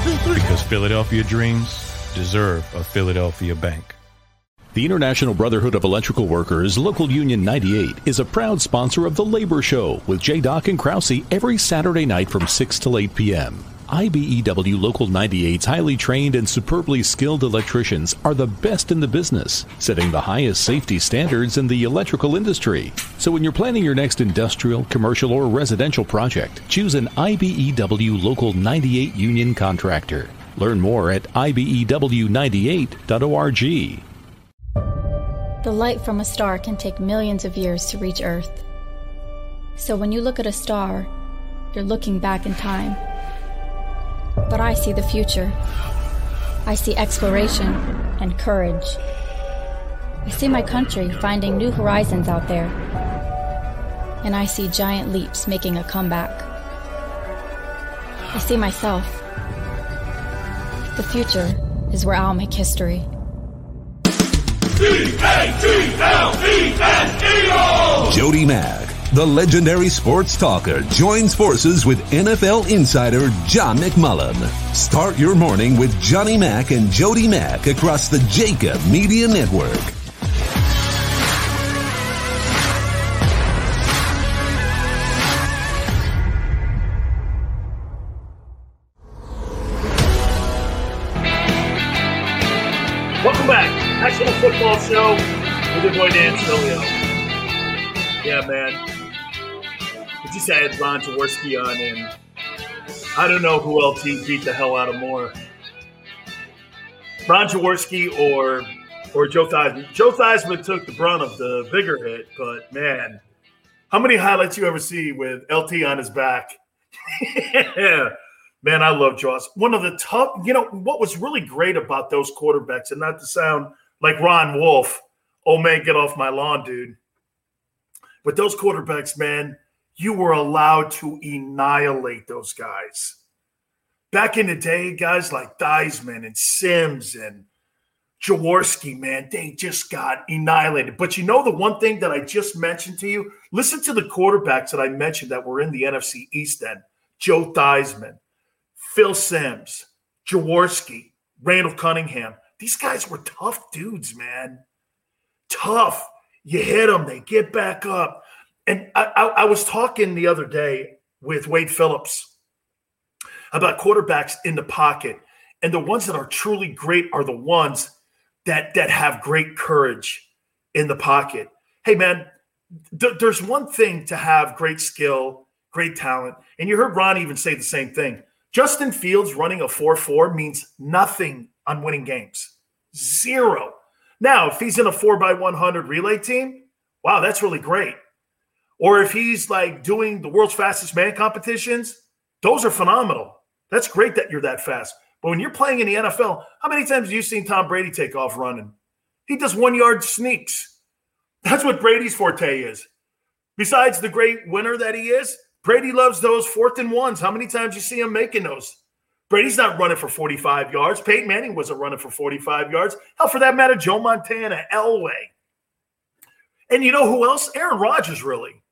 3. 1, 2, 3. Because Philadelphia dreams deserve a Philadelphia bank. The International Brotherhood of Electrical Workers, Local Union 98, is a proud sponsor of The Labor Show with JDoc and Krause every Saturday night from 6 to 8 p.m. IBEW Local 98's highly trained and superbly skilled electricians are the best in the business, setting the highest safety standards in the electrical industry. So when you're planning your next industrial, commercial, or residential project, choose an IBEW Local 98 union contractor. Learn more at IBEW98.org. The light from a star can take millions of years to reach Earth. So when you look at a star, you're looking back in time. But I see the future. I see exploration and courage. I see my country finding new horizons out there. And I see giant leaps making a comeback. I see myself. The future is where I'll make history. D-A-T-L-E-N-E-O! Jody Mack, the legendary sports talker, joins forces with NFL insider John McMullen. Start your morning with Johnny Mack and Jody Mack across the JAKIB Media Network. National Football Show with your boy Dan Sileo. Yeah, man. We just had Ron Jaworski on, and I don't know who else he beat the hell out of more. Ron Jaworski or Joe Theismann. Joe Theismann took the brunt of the bigger hit, but man, how many highlights you ever see with LT on his back? Yeah. Man, I love Jaws. One of the tough, what was really great about those quarterbacks, and not to sound like Ron Wolf, oh man, get off my lawn, dude. But those quarterbacks, man, you were allowed to annihilate those guys. Back in the day, guys like Theismann and Sims and Jaworski, man, they just got annihilated. But you know the one thing that I just mentioned to you? Listen to the quarterbacks that I mentioned that were in the NFC East then. Joe Theismann, Phil Sims, Jaworski, Randall Cunningham. These guys were tough dudes, man. Tough. You hit them, they get back up. And I was talking the other day with Wade Phillips about quarterbacks in the pocket. And the ones that are truly great are the ones that have great courage in the pocket. Hey, man, there's one thing to have great skill, great talent. And you heard Ron even say the same thing. Justin Fields running a 4-4 means nothing on winning games. Zero. Now, if he's in a 4x100 relay team, wow, that's really great. Or if he's like doing the world's fastest man competitions, those are phenomenal. That's great that you're that fast. But when you're playing in the NFL, how many times have you seen Tom Brady take off running? He does 1-yard sneaks. That's what Brady's forte is. Besides the great winner that he is, Brady loves those 4th and 1s. How many times you see him making those? Brady's not running for 45 yards. Peyton Manning wasn't running for 45 yards. Hell, for that matter, Joe Montana, Elway. And you know who else? Aaron Rodgers, really.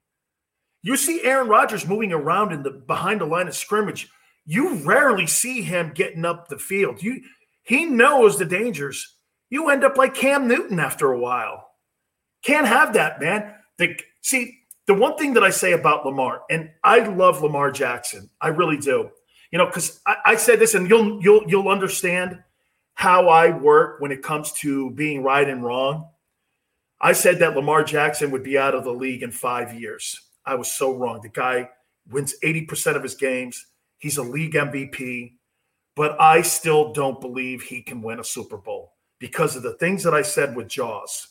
You see Aaron Rodgers moving around behind the line of scrimmage. You rarely see him getting up the field. He knows the dangers. You end up like Cam Newton after a while. Can't have that, man. The one thing that I say about Lamar, and I love Lamar Jackson, I really do, because I said this, and you'll understand how I work when it comes to being right and wrong. I said that Lamar Jackson would be out of the league in 5 years. I was so wrong. The guy wins 80% of his games. He's a league MVP, but I still don't believe he can win a Super Bowl because of the things that I said with Jaws.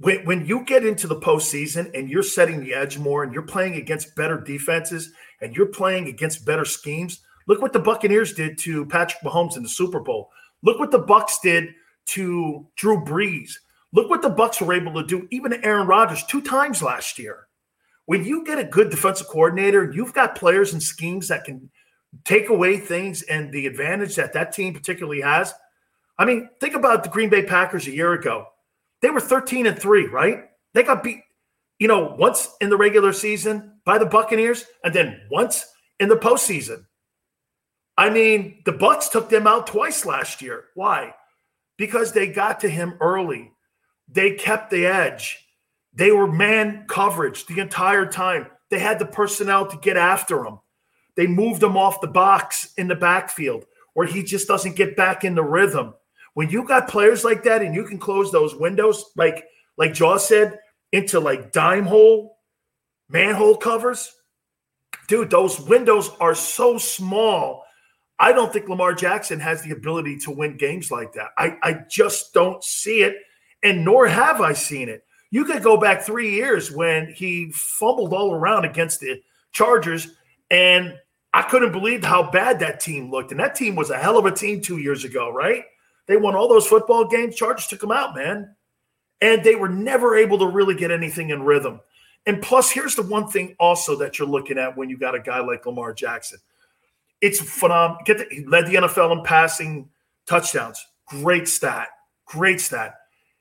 When you get into the postseason and you're setting the edge more and you're playing against better defenses and you're playing against better schemes, look what the Buccaneers did to Patrick Mahomes in the Super Bowl. Look what the Bucs did to Drew Brees. Look what the Bucs were able to do even to Aaron Rodgers 2 times last year. When you get a good defensive coordinator, you've got players and schemes that can take away things and the advantage that team particularly has. I mean, think about the Green Bay Packers a year ago. They were 13-3, right? They got beat, once in the regular season by the Buccaneers and then once in the postseason. I mean, the Bucs took them out twice last year. Why? Because they got to him early. They kept the edge. They were man coverage the entire time. They had the personnel to get after him. They moved him off the box in the backfield where he just doesn't get back in the rhythm. When you got players like that and you can close those windows, like Jaws said, into like dime hole, manhole covers, dude, those windows are so small. I don't think Lamar Jackson has the ability to win games like that. I just don't see it, and nor have I seen it. You could go back 3 years when he fumbled all around against the Chargers, and I couldn't believe how bad that team looked. And that team was a hell of a team 2 years ago, right? They won all those football games. Chargers took them out, man. And they were never able to really get anything in rhythm. And plus, here's the one thing also that you're looking at when you got a guy like Lamar Jackson. It's phenomenal. He led the NFL in passing touchdowns. Great stat. Great stat.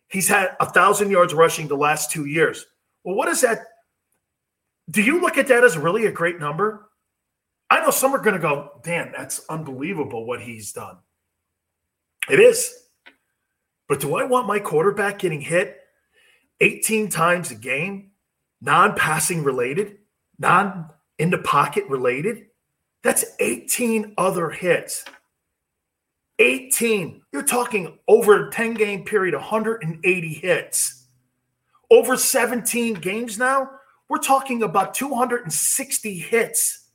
He's had 1,000 yards rushing the last 2 years. Well, what is that? Do you look at that as really a great number? I know some are going to go, damn, that's unbelievable what he's done. It is. But do I want my quarterback getting hit 18 times a game, non-passing related, non-in-the-pocket related? That's 18 other hits. 18. You're talking over a 10-game period, 180 hits. Over 17 games now, we're talking about 260 hits.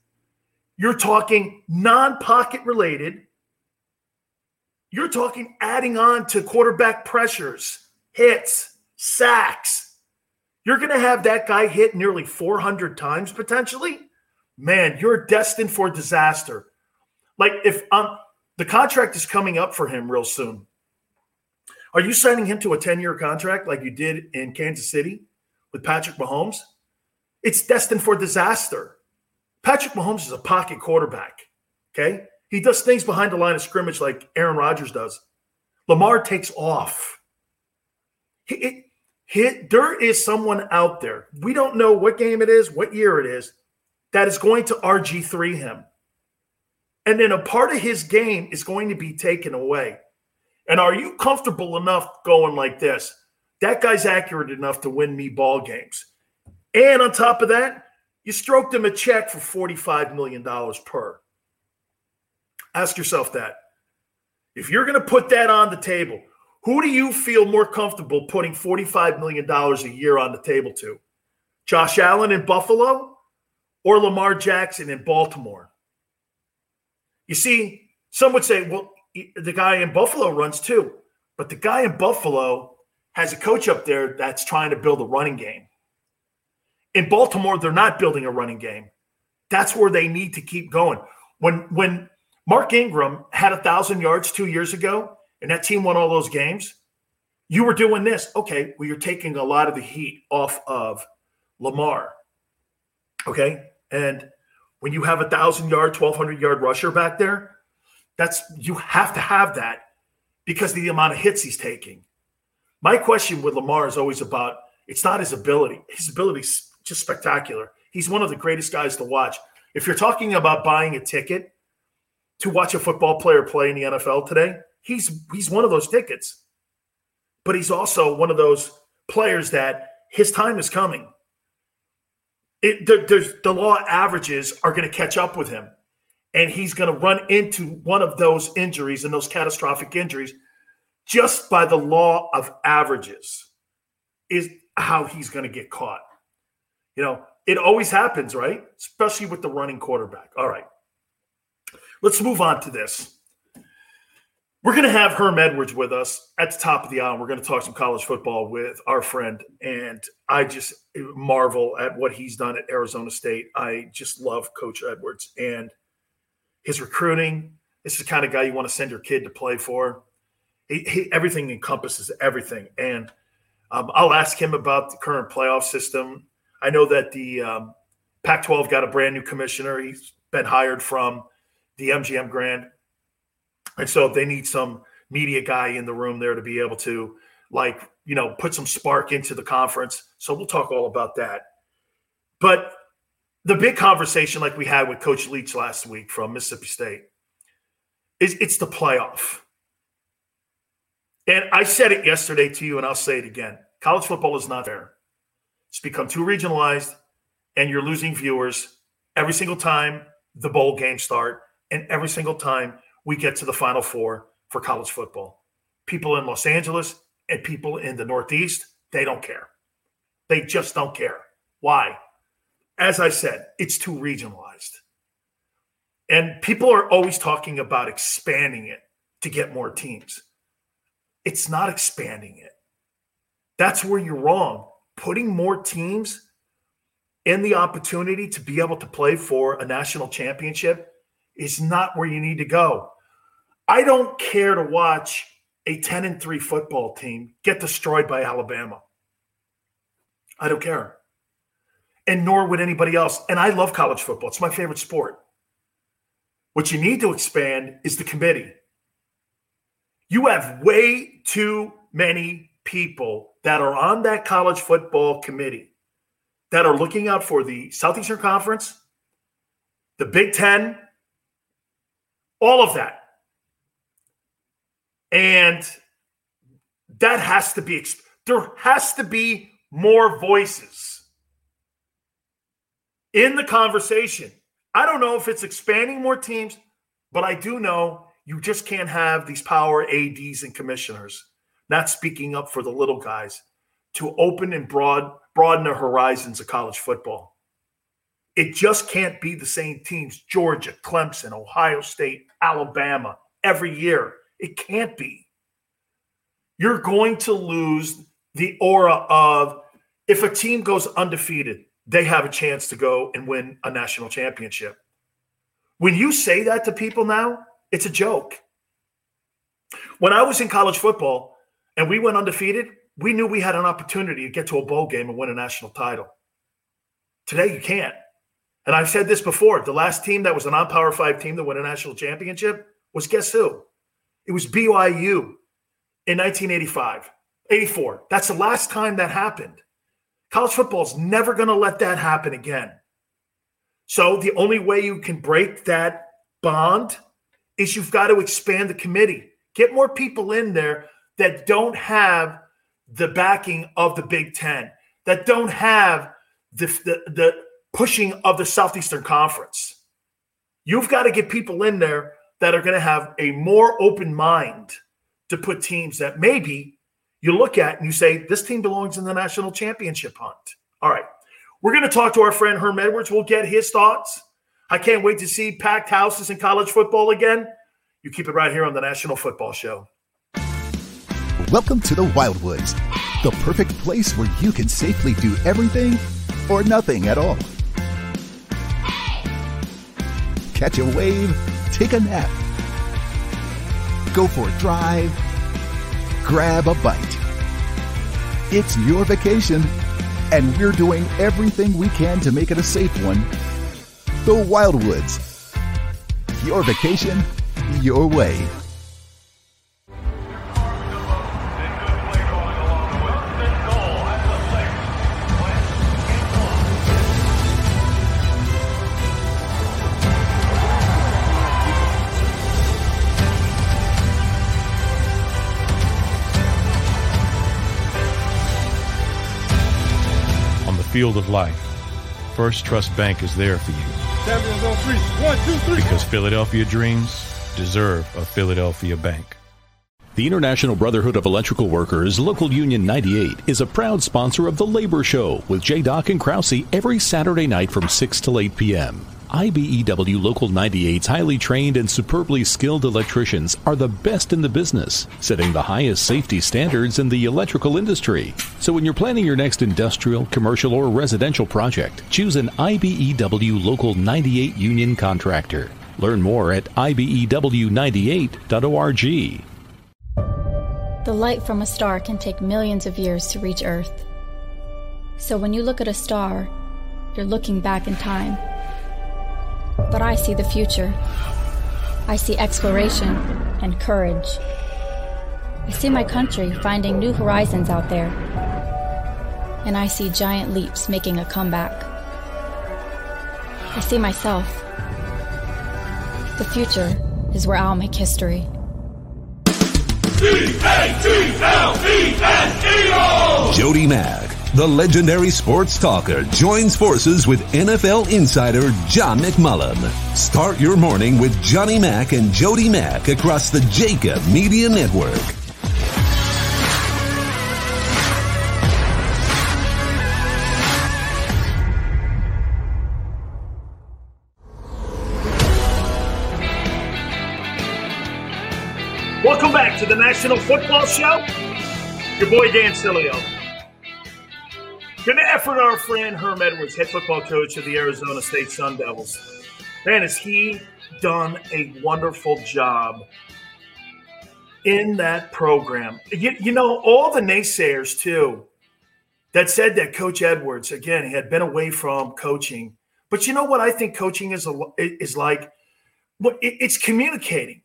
You're talking non-pocket related. You're talking adding on to quarterback pressures, hits, sacks. You're going to have that guy hit nearly 400 times potentially. Man, you're destined for disaster. Like if the contract is coming up for him real soon. Are you signing him to a 10-year contract like you did in Kansas City with Patrick Mahomes? It's destined for disaster. Patrick Mahomes is a pocket quarterback, okay? He does things behind the line of scrimmage like Aaron Rodgers does. Lamar takes off. There is someone out there. We don't know what game it is, what year it is, that is going to RG3 him. And then a part of his game is going to be taken away. And are you comfortable enough going like this? That guy's accurate enough to win me ball games. And on top of that, you stroked him a check for $45 million per. Ask yourself that. If you're going to put that on the table, who do you feel more comfortable putting $45 million a year on the table to? Josh Allen in Buffalo or Lamar Jackson in Baltimore? You see, some would say, well, the guy in Buffalo runs too. But the guy in Buffalo has a coach up there that's trying to build a running game. In Baltimore, they're not building a running game. That's where they need to keep going. When Mark Ingram had 1,000 yards 2 years ago and that team won all those games, you were doing this. Okay, well, you're taking a lot of the heat off of Lamar. Okay? And when you have a 1,000-yard, 1,200-yard rusher back there, you have to have that because of the amount of hits he's taking. My question with Lamar is always about it's not his ability. His ability is just spectacular. He's one of the greatest guys to watch. If you're talking about buying a ticket to watch a football player play in the NFL today, he's one of those tickets. But he's also one of those players that his time is coming. The law averages are going to catch up with him. And he's going to run into one of those injuries and those catastrophic injuries just by the law of averages is how he's going to get caught. You know, it always happens, right? Especially with the running quarterback. All right. Let's move on to this. We're going to have Herm Edwards with us at the top of the hour. We're going to talk some college football with our friend. And I just marvel at what he's done at Arizona State. I just love Coach Edwards. And his recruiting, this is the kind of guy you want to send your kid to play for. Everything encompasses everything. And I'll ask him about the current playoff system. I know that the Pac-12 got a brand new commissioner. He's been hired from the MGM Grand. And so they need some media guy in the room there to be able to, like, you know, put some spark into the conference. So we'll talk all about that. But the big conversation like we had with Coach Leach last week from Mississippi State is it's the playoff. And I said it yesterday to you, and I'll say it again. College football is not fair. It's become too regionalized, and you're losing viewers every single time the bowl games start and every single time we get to the Final Four for college football. People in Los Angeles and people in the Northeast, they don't care. They just don't care. Why? As I said, it's too regionalized. And people are always talking about expanding it to get more teams. It's not expanding it. That's where you're wrong. Putting more teams in the opportunity to be able to play for a national championship is not where you need to go. I don't care to watch a 10-3 football team get destroyed by Alabama. I don't care. And nor would anybody else. And I love college football. It's my favorite sport. What you need to expand is the committee. You have way too many people that are on that college football committee that are looking out for the Southeastern Conference, the Big Ten, all of that. And that has to be – there has to be more voices in the conversation. I don't know if it's expanding more teams, but I do know You just can't have these power ADs and commissioners not speaking up for the little guys to open and broaden the horizons of college football. It just can't be the same teams, Georgia, Clemson, Ohio State, Alabama, every year. It can't be. You're going to lose the aura of if a team goes undefeated, they have a chance to go and win a national championship. When you say that to people now, it's a joke. When I was in college football and we went undefeated, we knew we had an opportunity to get to a bowl game and win a national title. Today, you can't. And I've said this before. The last team that was a non-power five team to win a national championship was guess who? It was BYU in 1984. That's the last time that happened. College football is never going to let that happen again. So the only way you can break that bond is you've got to expand the committee. Get more people in there that don't have the backing of the Big Ten, that don't have the pushing of the Southeastern Conference. You've got to get people in there that are going to have a more open mind to put teams that maybe you look at and you say, this team belongs in the national championship hunt. All right. We're going to talk to our friend Herm Edwards. We'll get his thoughts. I can't wait to see packed houses in college football again. You keep it right here on the National Football Show. Welcome to the Wildwoods, the perfect place where you can safely do everything or nothing at all. Catch a wave, take a nap, go for a drive, grab a bite. It's your vacation, and we're doing everything we can to make it a safe one. The Wildwoods, your vacation, your way. Field of life. First Trust Bank is there for you. 7 years on three. One, two, three. Because Philadelphia dreams deserve a Philadelphia bank. The International Brotherhood of Electrical Workers, Local Union 98, is a proud sponsor of The Labor Show with J. Dock and Krause every Saturday night from 6 till 8 p.m. IBEW Local 98's highly trained and superbly skilled electricians are the best in the business, setting the highest safety standards in the electrical industry. So when you're planning your next industrial, commercial, or residential project, choose an IBEW Local 98 union contractor. Learn more at IBEW98.org. The light from a star can take millions of years to reach Earth. So when you look at a star, you're looking back in time. But I see the future. I see exploration and courage. I see my country finding new horizons out there. And I see giant leaps making a comeback. I see myself. The future is where I'll make history. D-A-T-L-E-S-E-O! Jody Mack, the legendary sports talker, joins forces with NFL insider John McMullen. Start your morning with Johnny Mack and Jody Mack across the JAKIB Media Network. Welcome back to the National Football Show. Your boy Dan Sileo. Going to effort our friend Herm Edwards, head football coach of the Arizona State Sun Devils. Man, has he done a wonderful job in that program. You know, all the naysayers, too, that said that Coach Edwards, again, he had been away from coaching. But you know what I think coaching is like? It's communicating.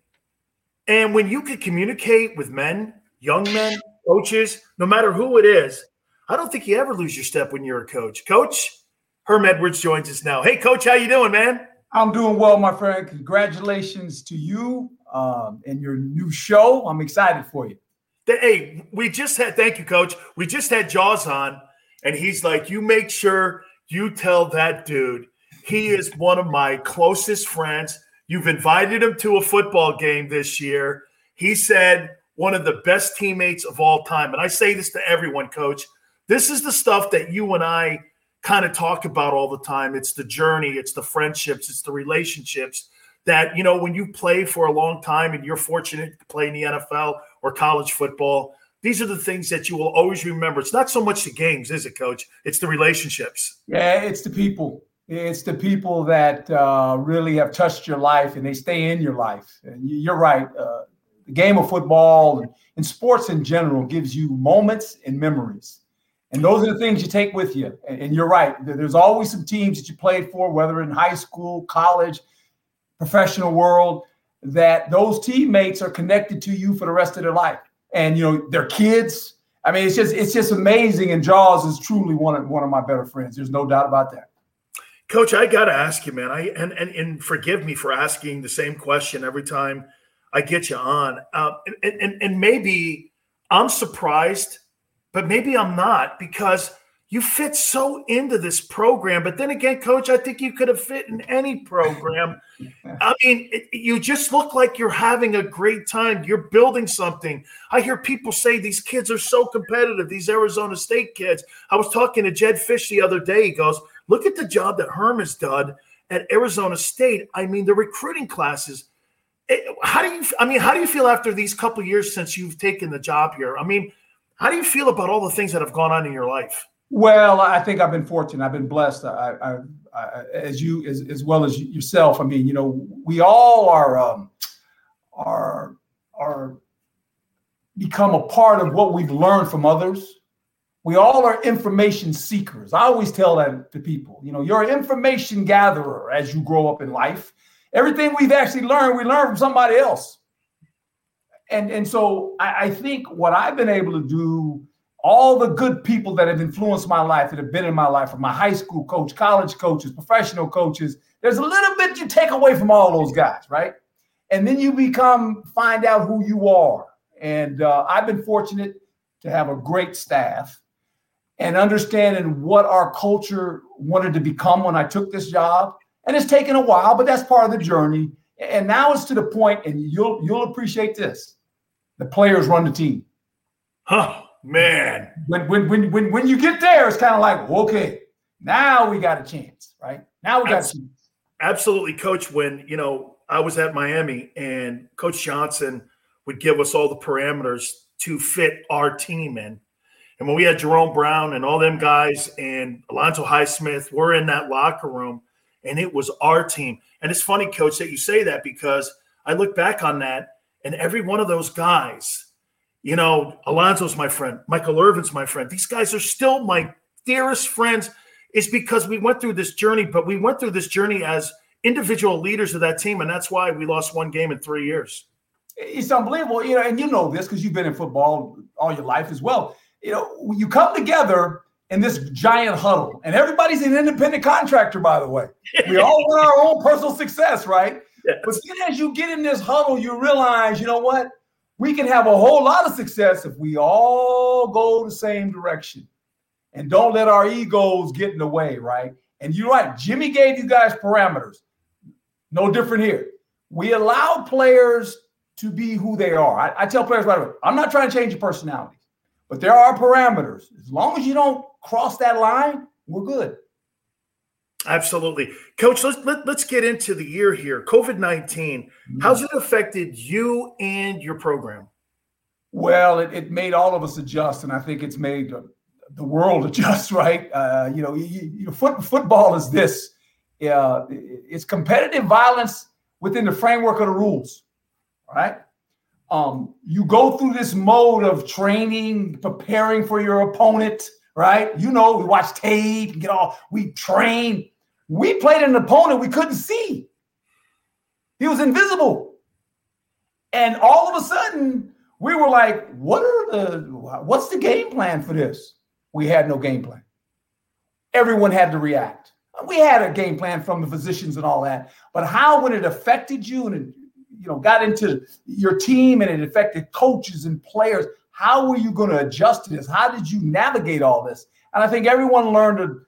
And when you can communicate with men, young men, coaches, no matter who it is, I don't think you ever lose your step when you're a coach. Coach Herm Edwards joins us now. Hey, Coach, how you doing, man? I'm doing well, my friend. Congratulations to you and your new show. I'm excited for you. Hey, thank you, Coach. We just had Jaws on, and he's like, you make sure you tell that dude he is one of my closest friends. You've invited him to a football game this year. He said one of the best teammates of all time. And I say this to everyone, Coach. This is the stuff that you and I kind of talk about all the time. It's the journey. It's the friendships. It's the relationships that, you know, when you play for a long time and you're fortunate to play in the NFL or college football, these are the things that you will always remember. It's not so much the games, is it, Coach? It's the relationships. Yeah, it's the people. It's the people that really have touched your life and they stay in your life. And you're right. The game of football and sports in general gives you moments and memories. And those are the things you take with you. And you're right. There's always some teams that you played for, whether in high school, college, professional world, that those teammates are connected to you for the rest of their life. And, you know, their kids. I mean, it's just amazing. And Jaws is truly one of my better friends. There's no doubt about that. Coach, I got to ask you, man, and forgive me for asking the same question every time I get you on. And maybe I'm surprised, but maybe I'm not, because you fit so into this program. But then again, Coach, I think you could have fit in any program. I mean, you just look like you're having a great time. You're building something. I hear people say these kids are so competitive, these Arizona State kids. I was talking to Jed Fish the other day. He goes, look at the job that Herman's done at Arizona State. I mean, the recruiting classes. How do you feel after these couple of years since you've taken the job here? I mean, how do you feel about all the things that have gone on in your life? Well, I think I've been fortunate. I've been blessed. I as you, as well as yourself. I mean, you know, we all are become a part of what we've learned from others. We all are information seekers. I always tell that to people. You know, you're an information gatherer as you grow up in life. Everything we've actually learned, we learn from somebody else. And so I think what I've been able to do, all the good people that have influenced my life, that have been in my life, from my high school coach, college coaches, professional coaches, there's a little bit you take away from all those guys, right? And then you find out who you are. And I've been fortunate to have a great staff. And understanding what our culture wanted to become when I took this job. And it's taken a while, but that's part of the journey. And now it's to the point, and you'll appreciate this. The players run the team. Huh, man. When you get there, it's kind of like, okay, now we got a chance, right? Now we got a chance. Absolutely, Coach. When, you know, I was at Miami and Coach Johnson would give us all the parameters to fit our team in. And when we had Jerome Brown and all them guys and Alonzo Highsmith, we're in that locker room, and it was our team. And it's funny, Coach, that you say that, because I look back on that, and every one of those guys, you know, Alonzo's my friend, Michael Irvin's my friend. These guys are still my dearest friends. It's because we went through this journey, but we went through this journey as individual leaders of that team, and that's why we lost one game in 3 years. It's unbelievable. You know, and you know this because you've been in football all your life as well. You know, you come together in this giant huddle, and everybody's an independent contractor, by the way. We all want our own personal success, right? Yes. But then as you get in this huddle, you realize, you know what? We can have a whole lot of success if we all go the same direction and don't let our egos get in the way, right? And you're right. Jimmy gave you guys parameters. No different here. We allow players to be who they are. I tell players right away, I'm not trying to change your personality. But there are parameters. As long as you don't cross that line, we're good. Absolutely. Coach, let's get into the year here. COVID-19, How's it affected you and your program? Well, it made all of us adjust, and I think it's made the world adjust, right? You know, football is this. It's competitive violence within the framework of the rules, all right? You go through this mode of training, preparing for your opponent, right? You know, we watch tape, we train. We played an opponent we couldn't see. He was invisible. And all of a sudden, we were like, what's the game plan for this? We had no game plan. Everyone had to react. We had a game plan from the physicians and all that, but how, when it affected you and it, you know, got into your team and it affected coaches and players, how were you going to adjust to this? How did you navigate all this? And I think everyone learned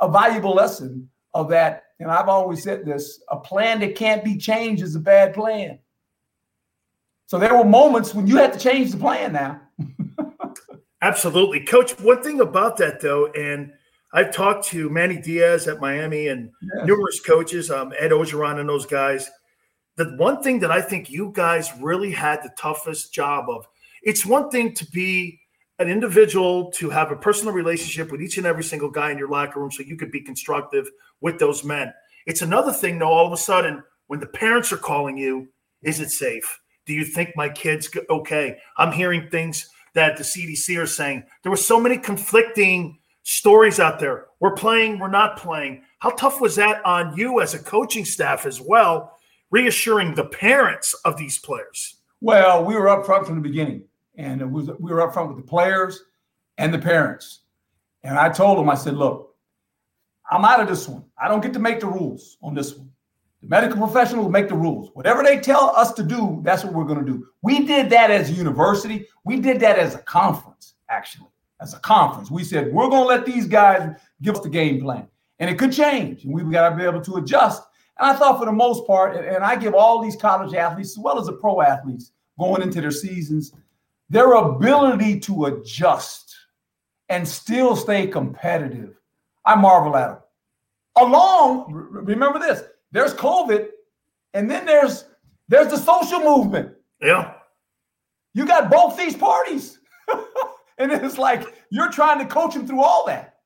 a valuable lesson of that and I've always said this, a plan that can't be changed is a bad plan. So there were moments when you had to change the plan now. Absolutely. Coach, one thing about that, though, and I've talked to Manny Diaz at Miami and numerous coaches, Ed Ogeron and those guys, the one thing that I think you guys really had the toughest job of, it's one thing to be an individual, to have a personal relationship with each and every single guy in your locker room so you could be constructive with those men. It's another thing, though, all of a sudden, when the parents are calling you, is it safe? Do you think my kid's okay? I'm hearing things that the CDC are saying. There were so many conflicting stories out there. We're playing, we're not playing. How tough was that on you as a coaching staff as well, reassuring the parents of these players? Well, we were up front from the beginning. And it was, we were up front with the players and the parents. And I told them, I said, look, I'm out of this one. I don't get to make the rules on this one. The medical professionals make the rules. Whatever they tell us to do, that's what we're going to do. We did that as a university. We did that as a conference, actually, as a conference. We said, we're going to let these guys give us the game plan. And it could change. And we've got to be able to adjust. And I thought for the most part, and I give all these college athletes as well as the pro athletes going into their seasons, their ability to adjust and still stay competitive, I marvel at them. Along, remember this, there's COVID, and then there's the social movement. Yeah. You got both these parties. And it's like you're trying to coach them through all that.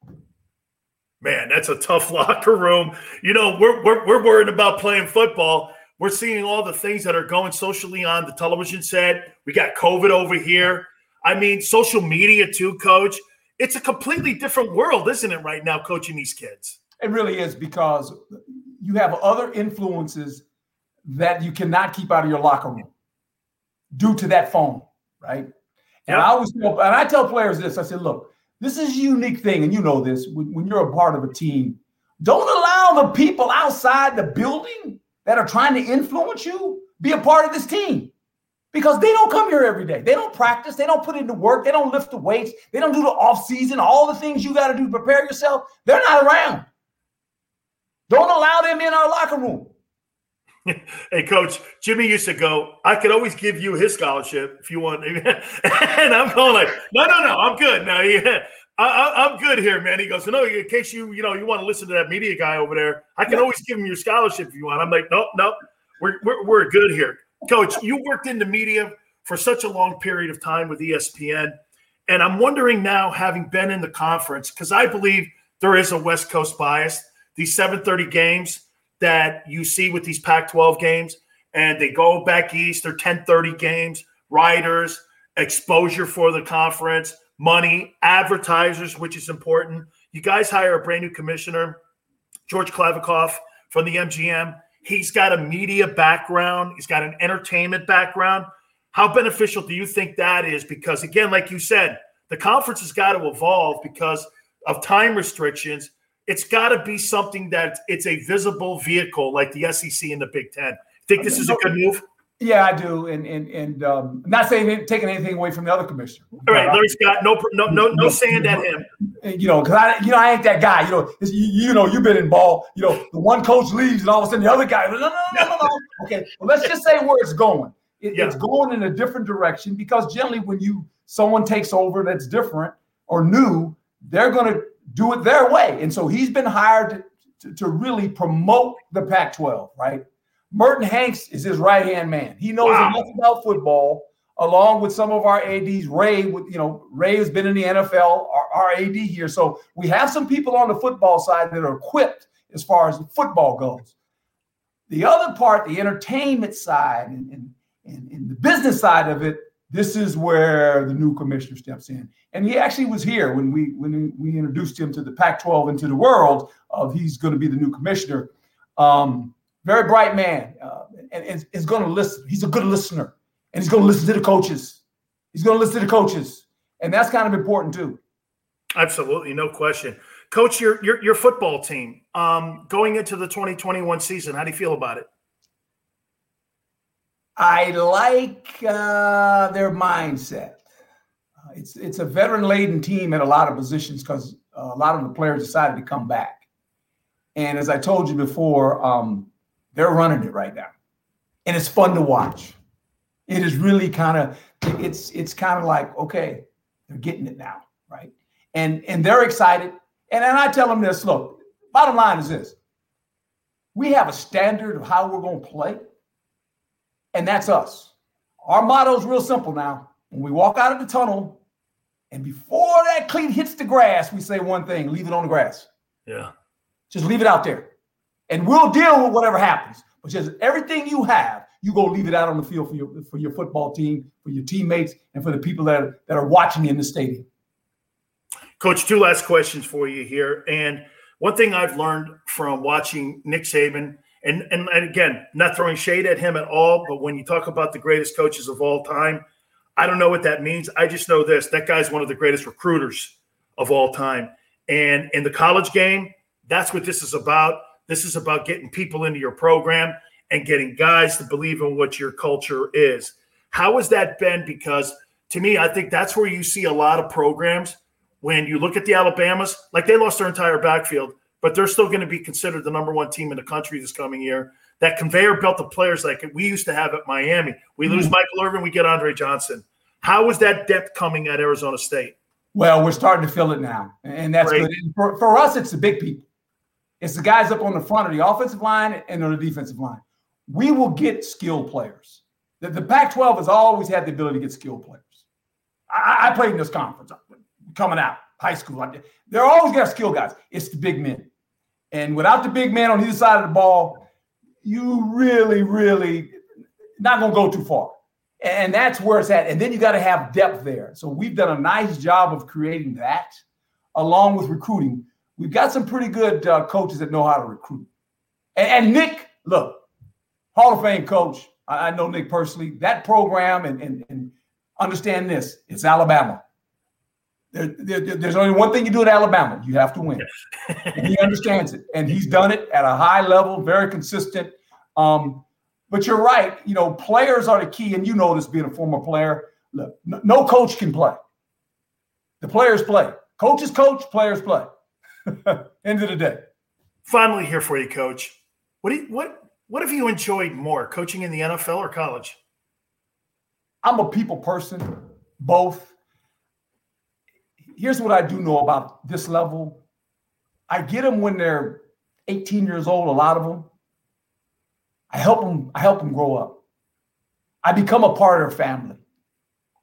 Man, that's a tough locker room. You know, we're worried about playing football. We're seeing all the things that are going socially on the television set. We got COVID over here. I mean, social media too, Coach. It's a completely different world, isn't it, right now, coaching these kids? It really is, because you have other influences that you cannot keep out of your locker room due to that phone, right? And I tell players this. I said, look, this is a unique thing, and you know this, when you're a part of a team, don't allow the people outside the building that are trying to influence you be a part of this team, because they don't come here every day. They don't practice. They don't put in the work. They don't lift the weights. They don't do the offseason, all the things you got to do to prepare yourself. They're not around. Don't allow them in our locker room. Hey, Coach, Jimmy used to go, I could always give you his scholarship if you want. And I'm going like, no, I'm good. No, yeah, I'm good here, man. He goes, no, in case you want to listen to that media guy over there, I can always give him your scholarship if you want. I'm like, nope, we're good here. Coach, you worked in the media for such a long period of time with ESPN, and I'm wondering now, having been in the conference, because I believe there is a West Coast bias, these 7:30 games that you see with these Pac-12 games, and they go back east, they're 10:30 games, writers, exposure for the conference, money, advertisers, which is important. You guys hire a brand new commissioner, George Klevikoff from the MGM. He's got a media background. He's got an entertainment background. How beneficial do you think that is? Because, again, like you said, the conference has got to evolve because of time restrictions. It's got to be something that it's a visible vehicle like the SEC and the Big Ten. Think this is a good move? Yeah, I do, and not saying taking anything away from the other commissioner. All right, Larry Scott, no sand at him. You know, because I ain't that guy. You know, you've been involved. You know, the one coach leaves, and all of a sudden the other guy. No. Okay, well, let's just say where it's going. It's going in a different direction, because generally when someone takes over that's different or new, they're going to do it their way, and so he's been hired to really promote the Pac-12, right? Merton Hanks is his right-hand man. He knows enough about football, along with some of our ADs. Ray has been in the NFL, our AD here. So we have some people on the football side that are equipped as far as football goes. The other part, the entertainment side and the business side of it, this is where the new commissioner steps in. And he actually was here when we introduced him to the Pac-12 and to the world of he's going to be the new commissioner. Very bright man, and is going to listen. He's a good listener, and he's going to listen to the coaches. And that's kind of important too. Absolutely, no question. Coach, your football team, going into the 2021 season, how do you feel about it? I like their mindset. It's a veteran-laden team at a lot of positions because a lot of the players decided to come back. And as I told you before, they're running it right now. And it's fun to watch. It is really kind of, it's kind of like, okay, they're getting it now, right? And they're excited. And I tell them this, look, bottom line is this. We have a standard of how we're going to play, and that's us. Our motto is real simple now. When we walk out of the tunnel, and before that cleat hits the grass, we say one thing, leave it on the grass. Yeah. Just leave it out there. And we'll deal with whatever happens. But just everything you have, you go leave it out on the field for your football team, for your teammates, and for the people that are watching in the stadium. Coach, two last questions for you here. And one thing I've learned from watching Nick Saban, and again, not throwing shade at him at all, but when you talk about the greatest coaches of all time, I don't know what that means. I just know this. That guy's one of the greatest recruiters of all time. And in the college game, that's what this is about. This is about getting people into your program and getting guys to believe in what your culture is. How has that been? Because to me, I think that's where you see a lot of programs. When you look at the Alabamas, like they lost their entire backfield, but they're still going to be considered the number one team in the country this coming year. That conveyor belt of players like we used to have at Miami. We lose Michael Irvin, we get Andre Johnson. How is that depth coming at Arizona State? Well, we're starting to feel it now, and that's great. Good. And for us, it's the big people. It's the guys up on the front of the offensive line and on the defensive line. We will get skilled players. The Pac-12 has always had the ability to get skilled players. I played in this conference coming out, high school. They're always going to have skilled guys. It's the big men. And without the big men on either side of the ball, you really, really not going to go too far. And that's where it's at. And then you got to have depth there. So we've done a nice job of creating that along with recruiting. We've got some pretty good coaches that know how to recruit. And Nick, look, Hall of Fame coach. I know Nick personally. That program, and understand this, it's Alabama. There's only one thing you do at Alabama. You have to win. And he understands it. And he's done it at a high level, very consistent. But you're right. You know, players are the key. And you know this being a former player. Look, no coach can play. The players play. Coaches coach, players play. End of the day. Finally here for you, Coach. What have you enjoyed more, coaching in the NFL or college? I'm a people person, both. Here's what I do know about this level. I get them when they're 18 years old, a lot of them. I help them grow up. I become a part of their family.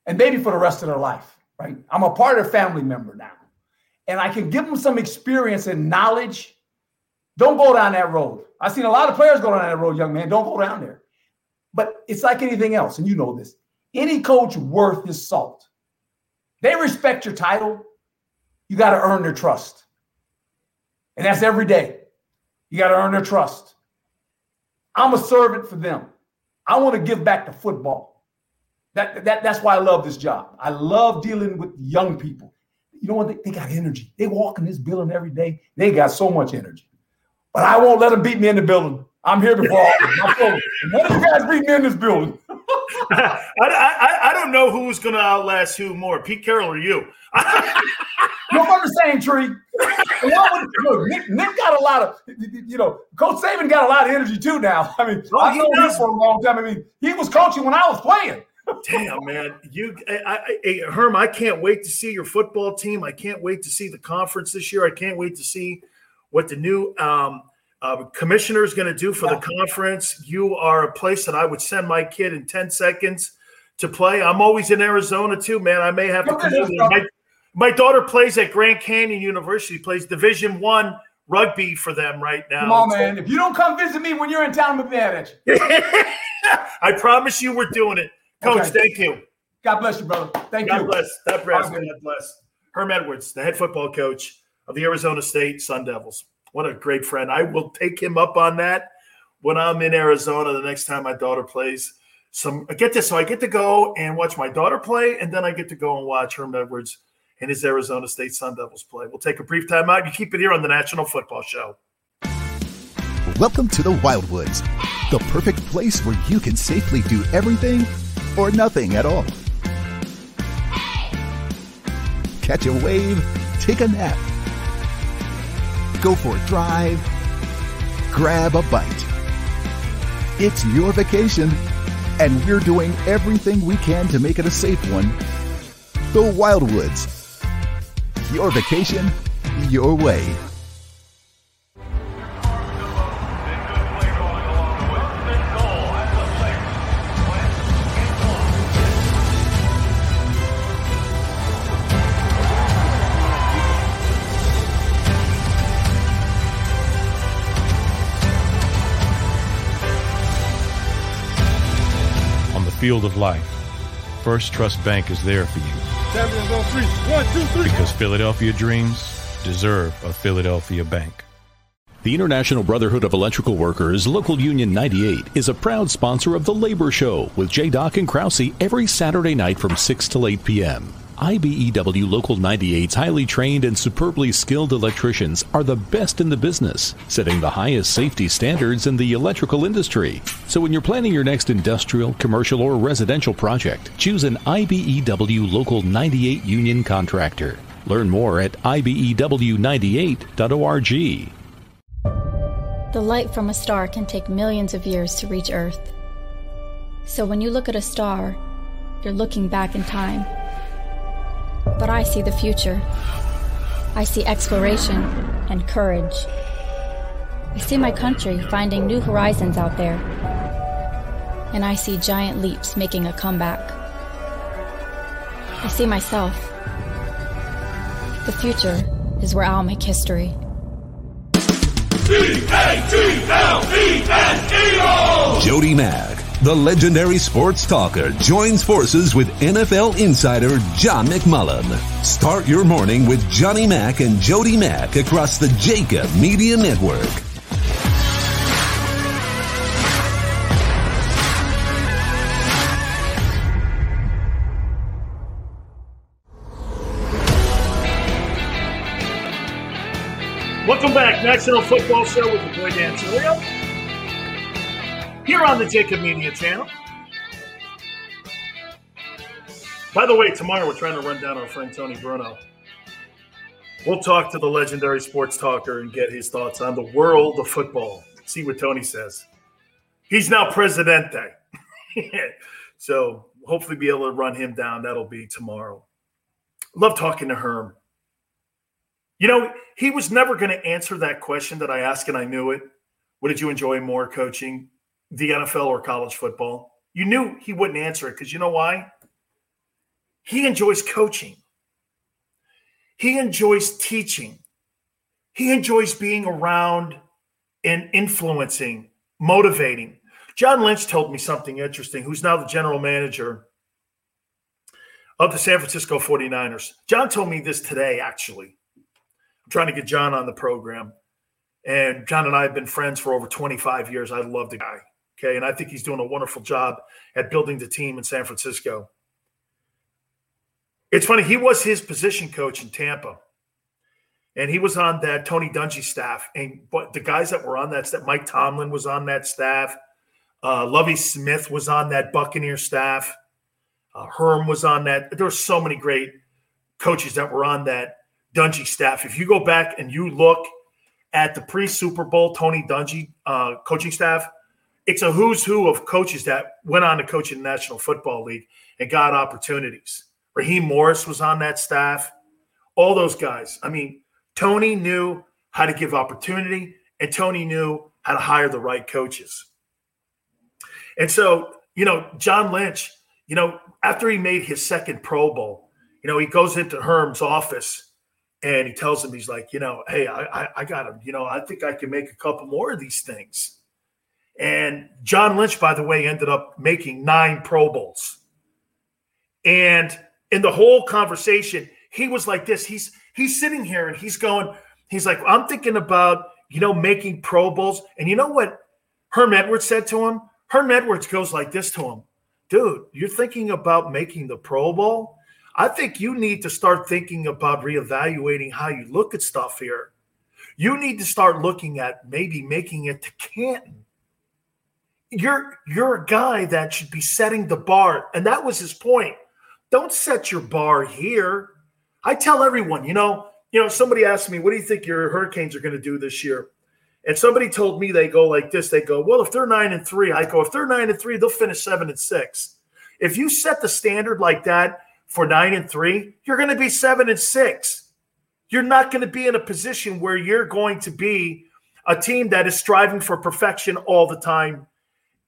And maybe for the rest of their life, right? I'm a part of their family member now. And I can give them some experience and knowledge. Don't go down that road. I've seen a lot of players go down that road, young man. Don't go down there. But it's like anything else, and you know this. Any coach worth his salt, they respect your title. You got to earn their trust. And that's every day. You got to earn their trust. I'm a servant for them. I want to give back to football. That's why I love this job. I love dealing with young people. You know what? They got energy. They walk in this building every day. They got so much energy. But I won't let them beat me in the building. I'm here before all of them. Let these guys beat me in this building. I don't know who's going to outlast who more, Pete Carroll or you. You're from the same tree. Nick got a lot of, you know, Coach Saban got a lot of energy too now. I mean, I've known him for a long time. I mean, he was coaching when I was playing. Damn, man. Herm, I can't wait to see your football team. I can't wait to see the conference this year. I can't wait to see what the new commissioner is going to do for the conference. You are a place that I would send my kid in 10 seconds to play. I'm always in Arizona too, man. I may have to come over. My daughter plays at Grand Canyon University, plays Division I rugby for them right now. Come on, man. If you don't come visit me when you're in town, I'm mad at you. I promise you we're doing it. Coach, thank you. God bless you, brother. Thank you. God bless. God bless. God bless. Herm Edwards, the head football coach of the Arizona State Sun Devils. What a great friend. I will take him up on that when I'm in Arizona the next time my daughter plays. So I get to go and watch my daughter play, and then I get to go and watch Herm Edwards and his Arizona State Sun Devils play. We'll take a brief time out. You keep it here on the National Football Show. Welcome to the Wildwoods, the perfect place where you can safely do everything or nothing at all. Catch a wave, take a nap, go for a drive, grab a bite. It's your vacation, and we're doing everything we can to make it a safe one. Go Wildwoods. Your vacation, your way. Field of life. First Trust Bank is there for you. On three. One, two, three. Because Philadelphia dreams deserve a Philadelphia bank. The International Brotherhood of Electrical Workers, Local Union 98, is a proud sponsor of The Labor Show with J. Dock and Krause every Saturday night from 6 to 8 p.m. IBEW Local 98's highly trained and superbly skilled electricians are the best in the business, setting the highest safety standards in the electrical industry. So when you're planning your next industrial, commercial, or residential project, choose an IBEW Local 98 union contractor. Learn more at IBEW98.org. The light from a star can take millions of years to reach Earth. So when you look at a star, you're looking back in time. But I see the future. I see exploration and courage. I see my country finding new horizons out there. And I see giant leaps making a comeback. I see myself. The future is where I'll make history. D-A-T-L-E-S-E-O! Jody Mack, the legendary sports talker, joins forces with NFL insider John McMullen. Start your morning with Johnny Mack and Jody Mack across the JAKIB Media Network. Welcome back. National Football Show with your boy Dan Sileo here on the JAKIB Media channel. By the way, tomorrow we're trying to run down our friend Tony Bruno. We'll talk to the legendary sports talker and get his thoughts on the world of football. See what Tony says. He's now presidente. So hopefully be able to run him down. That'll be tomorrow. Love talking to Herm. You know, he was never going to answer that question that I asked, and I knew it. What did you enjoy more, coaching the NFL or college football? You knew he wouldn't answer it because you know why? He enjoys coaching. He enjoys teaching. He enjoys being around and influencing, motivating. John Lynch told me something interesting, who's now the general manager of the San Francisco 49ers. John told me this today, actually. I'm trying to get John on the program. And John and I have been friends for over 25 years. I love the guy. Okay. And I think he's doing a wonderful job at building the team in San Francisco. It's funny. He was his position coach in Tampa. And he was on that Tony Dungy staff. And but the guys that were on that staff, Mike Tomlin was on that staff. Lovie Smith was on that Buccaneer staff. Herm was on that. There were so many great coaches that were on that Dungy staff. If you go back and you look at the pre-Super Bowl Tony Dungy coaching staff, it's a who's who of coaches that went on to coach in the National Football League and got opportunities. Raheem Morris was on that staff. All those guys. I mean, Tony knew how to give opportunity, and Tony knew how to hire the right coaches. And so, you know, John Lynch, you know, after he made his second Pro Bowl, you know, he goes into Herm's office and he tells him, he's like, you know, hey, I got him. You know, I think I can make a couple more of these things. And John Lynch, by the way, ended up making 9 Pro Bowls. And in the whole conversation, he was like this. He's sitting here and he's going, he's like, I'm thinking about, you know, making Pro Bowls. And you know what Herm Edwards said to him? Herm Edwards goes like this to him. Dude, you're thinking about making the Pro Bowl? I think you need to start thinking about reevaluating how you look at stuff here. You need to start looking at maybe making it to Canton. You're a guy that should be setting the bar. And that was his point. Don't set your bar here. I tell everyone, you know, somebody asked me, what do you think your Hurricanes are going to do this year? And somebody told me they go like this. They go, well, if they're 9-3, I go, if they're 9-3, they'll finish 7-6. If you set the standard like that for 9-3, you're going to be 7-6. You're not going to be in a position where you're going to be a team that is striving for perfection all the time.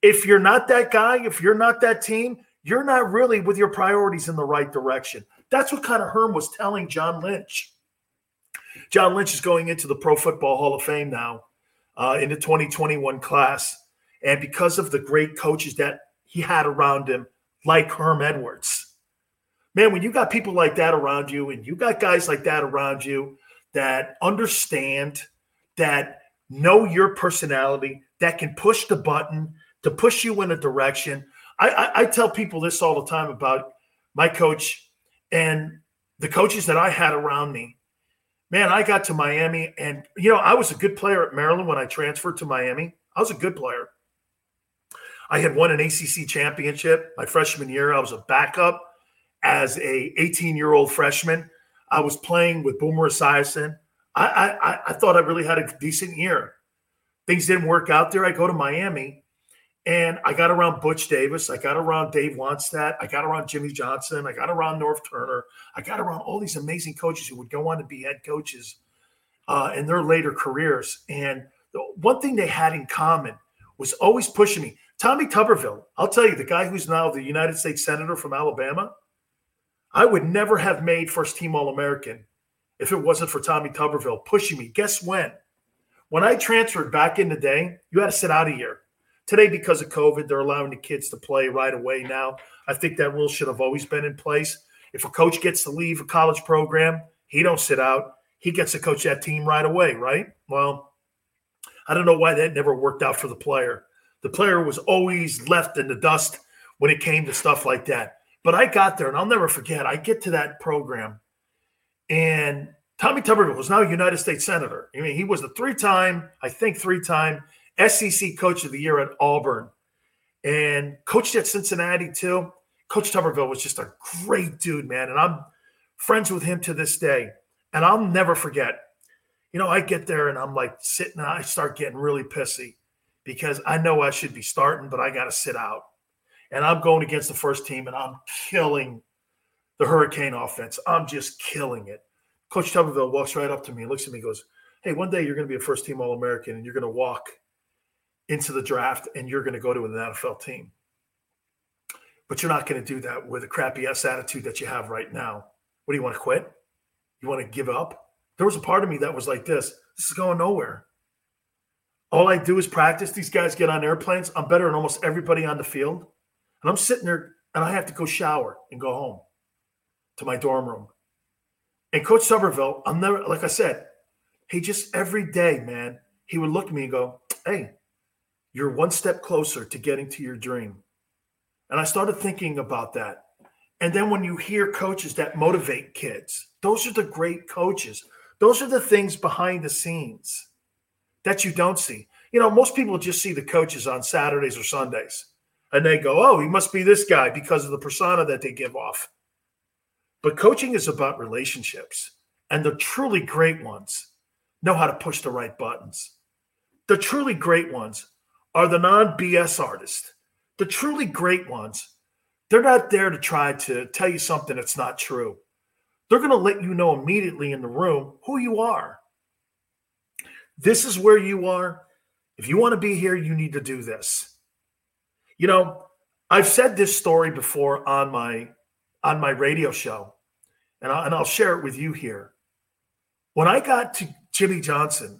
If you're not that guy, if you're not that team, you're not really with your priorities in the right direction. That's what kind of Herm was telling John Lynch. John Lynch is going into the Pro Football Hall of Fame now in the 2021 class. And because of the great coaches that he had around him, like Herm Edwards, man, when you got people like that around you and you got guys like that around you that understand, that know your personality, that can push the button to push you in a direction. I tell people this all the time about my coach and the coaches that I had around me. Man, I got to Miami, and, you know, I was a good player at Maryland when I transferred to Miami. I was a good player. I had won an ACC championship my freshman year. I was a backup as a 18-year-old freshman. I was playing with Boomer Esiason. I thought I really had a decent year. Things didn't work out there. I go to Miami, and I got around Butch Davis. I got around Dave Wanstead. I got around Jimmy Johnson. I got around Norv Turner. I got around all these amazing coaches who would go on to be head coaches in their later careers. And the one thing they had in common was always pushing me. Tommy Tuberville, I'll tell you, the guy who's now the United States Senator from Alabama, I would never have made first-team All-American if it wasn't for Tommy Tuberville pushing me. Guess when? When I transferred back in the day, you had to sit out a year. Today, because of COVID, they're allowing the kids to play right away now. I think that rule should have always been in place. If a coach gets to leave a college program, he don't sit out. He gets to coach that team right away, right? Well, I don't know why that never worked out for the player. The player was always left in the dust when it came to stuff like that. But I got there, and I'll never forget, I get to that program, and Tommy Tuberville was now a United States Senator. I mean, he was the three-time SEC Coach of the Year at Auburn and coached at Cincinnati too. Coach Tuberville was just a great dude, man, and I'm friends with him to this day, and I'll never forget. You know, I get there, and I'm like sitting, and I start getting really pissy, because I know I should be starting, but I got to sit out. And I'm going against the first team, and I'm killing the Hurricane offense. I'm just killing it. Coach Tuberville walks right up to me, looks at me, goes, hey, one day you're going to be a first-team All-American, and you're going to walk into the draft, and you're going to go to an NFL team. But you're not going to do that with a crappy-ass attitude that you have right now. What, do you want to quit? You want to give up? There was a part of me that was like this. This is going nowhere. All I do is practice. These guys get on airplanes. I'm better than almost everybody on the field. And I'm sitting there, and I have to go shower and go home to my dorm room. And Coach Tuberville, I'm never, like I said, he just every day, man, he would look at me and go, hey, you're one step closer to getting to your dream. And I started thinking about that. And then when you hear coaches that motivate kids, those are the great coaches. Those are the things behind the scenes that you don't see. You know, most people just see the coaches on Saturdays or Sundays, and they go, oh, he must be this guy because of the persona that they give off. But coaching is about relationships, and the truly great ones know how to push the right buttons. The truly great ones are the non-BS artists. The truly great ones, they're not there to try to tell you something that's not true. They're going to let you know immediately in the room who you are. This is where you are. If you want to be here, you need to do this. You know, I've said this story before on my radio show, and I'll share it with you here. When I got to Jimmy Johnson,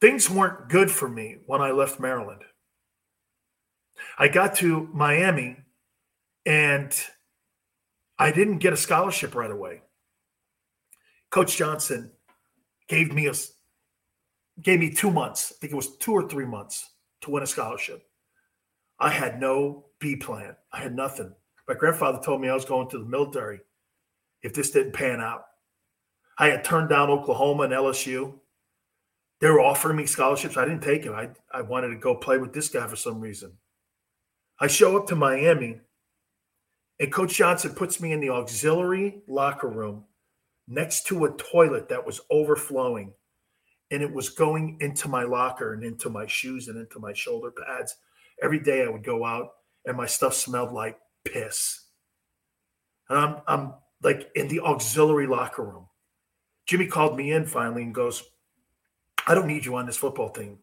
things weren't good for me when I left Maryland. I got to Miami, and I didn't get a scholarship right away. Coach Johnson gave me 2 months. I think it was 2 or 3 months to win a scholarship. I had no B plan. I had nothing. My grandfather told me I was going to the military if this didn't pan out. I had turned down Oklahoma and LSU. They were offering me scholarships. I didn't take them. I wanted to go play with this guy for some reason. I show up to Miami, and Coach Johnson puts me in the auxiliary locker room next to a toilet that was overflowing. and it was going into my locker and into my shoes and into my shoulder pads. Every day I would go out and my stuff smelled like piss. And I'm like in the auxiliary locker room. Jimmy called me in finally and goes, I don't need you on this football team.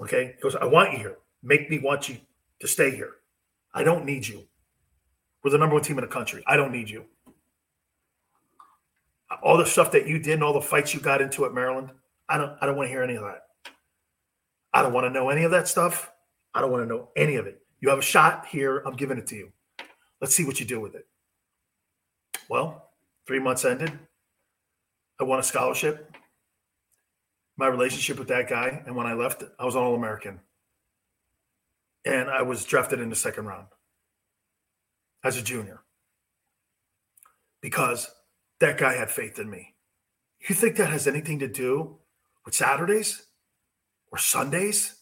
Okay. He goes, I want you here. Make me want you to stay here. I don't need you. We're the number one team in the country. I don't need you. All the stuff that you did and all the fights you got into at Maryland, I don't want to hear any of that. I don't want to know any of that stuff. I don't want to know any of it. You have a shot here. I'm giving it to you. Let's see what you do with it. Well, 3 months ended. I won a scholarship. My relationship with that guy, and when I left, I was an All-American. And I was drafted in the second round as a junior because that guy had faith in me. You think that has anything to do with Saturdays or Sundays?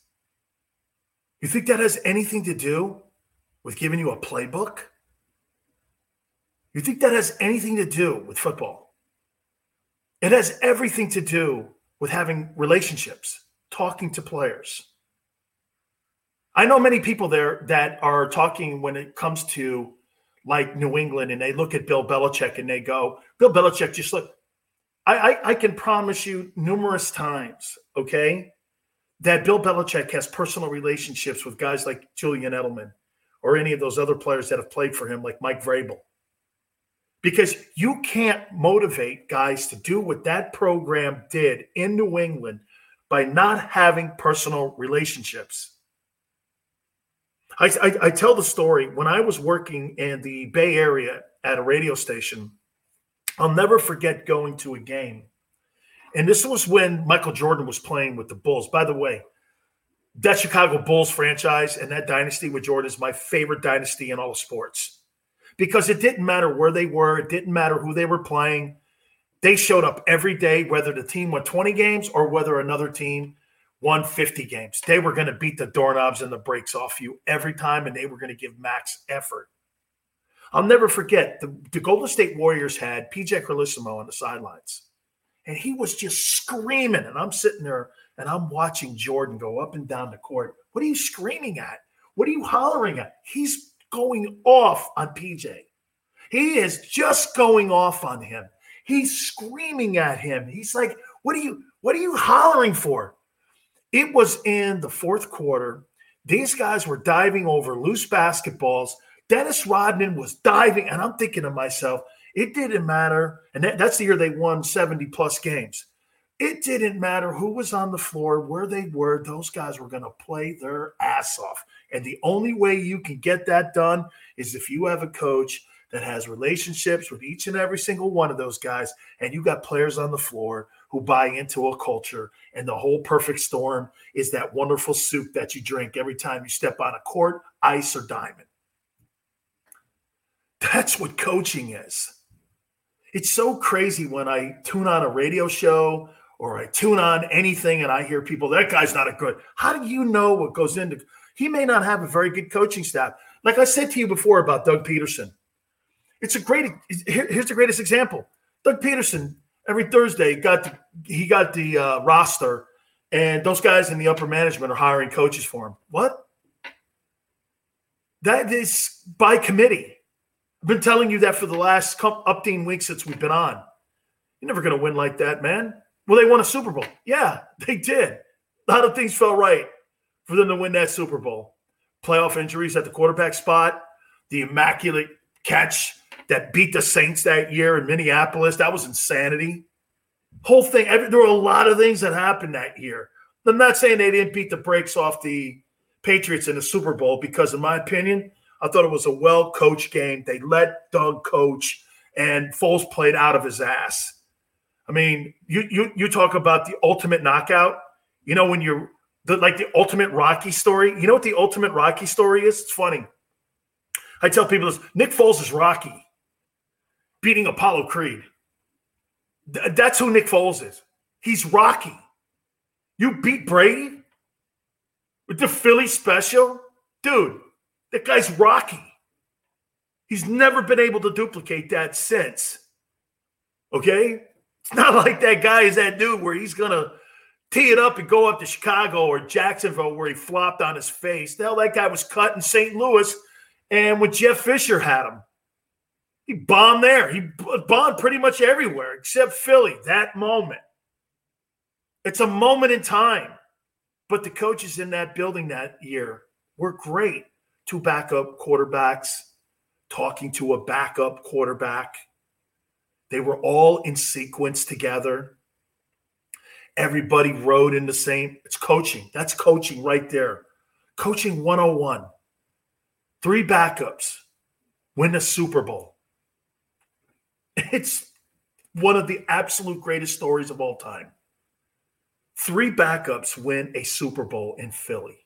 You think that has anything to do with giving you a playbook? You think that has anything to do with football? It has everything to do with having relationships, talking to players. I know many people there that are talking when it comes to like New England, and they look at Bill Belichick and they go, Bill Belichick, just look, I can promise you numerous times, okay, that Bill Belichick has personal relationships with guys like Julian Edelman or any of those other players that have played for him, like Mike Vrabel. Because you can't motivate guys to do what that program did in New England by not having personal relationships. I tell the story when I was working in the Bay Area at a radio station. I'll never forget going to a game. And this was when Michael Jordan was playing with the Bulls. By the way, that Chicago Bulls franchise and that dynasty with Jordan is my favorite dynasty in all of sports because it didn't matter where they were. It didn't matter who they were playing. They showed up every day, whether the team won 20 games or whether another team won 50 games. They were going to beat the doorknobs and the brakes off you every time, and they were going to give max effort. I'll never forget, the Golden State Warriors had PJ Carlissimo on the sidelines, and he was just screaming, and I'm sitting there, and I'm watching Jordan go up and down the court. What are you screaming at? What are you hollering at? He's going off on PJ. He is just going off on him. He's screaming at him. He's like, what are you hollering for? It was in the fourth quarter. These guys were diving over loose basketballs. Dennis Rodman was diving, and I'm thinking to myself, it didn't matter. And that's the year they won 70-plus games. It didn't matter who was on the floor, where they were. Those guys were going to play their ass off. And the only way you can get that done is if you have a coach that has relationships with each and every single one of those guys, and you got players on the floor who buy into a culture, and the whole perfect storm is that wonderful soup that you drink every time you step on a court, ice or diamond. That's what coaching is. It's so crazy when I tune on a radio show or I tune on anything and I hear people, that guy's not a good. How do you know what goes into? He may not have a very good coaching staff. Like I said to you before about Doug Peterson, here's the greatest example. Doug Peterson, every Thursday, he got the roster, and those guys in the upper management are hiring coaches for him. What? That is by committee. I've been telling you that for the last upteen weeks since we've been on. You're never going to win like that, man. Well, they won a Super Bowl. Yeah, they did. A lot of things fell right for them to win that Super Bowl. Playoff injuries at the quarterback spot, the immaculate catch that beat the Saints that year in Minneapolis. That was insanity. Whole thing. There were a lot of things that happened that year. I'm not saying they didn't beat the brakes off the Patriots in the Super Bowl because, in my opinion, I thought it was a well-coached game. They let Doug coach, and Foles played out of his ass. I mean, you talk about the ultimate knockout. You know, when you're like the ultimate Rocky story. You know what the ultimate Rocky story is? It's funny. I tell people this. Nick Foles is Rocky. Beating Apollo Creed. That's who Nick Foles is. He's Rocky. You beat Brady with the Philly special? Dude, that guy's Rocky. He's never been able to duplicate that since. Okay? It's not like that guy is that dude where he's going to tee it up and go up to Chicago or Jacksonville where he flopped on his face. The hell, that guy was cut in St. Louis, and when Jeff Fisher had him, he bombed there. He bombed pretty much everywhere except Philly, that moment. It's a moment in time. But the coaches in that building that year were great. Two backup quarterbacks, talking to a backup quarterback. They were all in sequence together. Everybody rode in the same. It's coaching. That's coaching right there. Coaching 101. Three backups. Win a Super Bowl. It's one of the absolute greatest stories of all time. Three backups win a Super Bowl in Philly.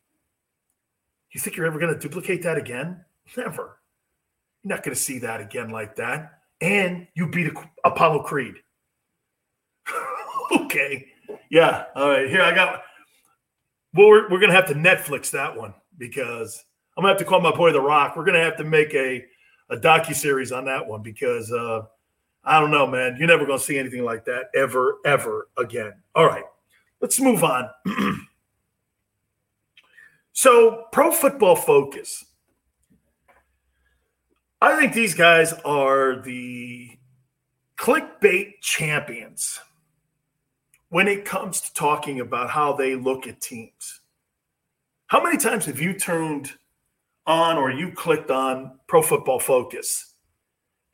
You think you're ever going to duplicate that again? Never. You're not going to see that again like that. And you beat Apollo Creed. Okay. Yeah. All right. Here, I got – well, we're going to have to Netflix that one because I'm going to have to call my boy The Rock. We're going to have to make a docuseries on that one because I don't know, man. You're never going to see anything like that ever, ever again. All right. Let's move on. So, Pro Football Focus. I think these guys are the clickbait champions when it comes to talking about how they look at teams. How many times have you turned on or you clicked on Pro Football Focus?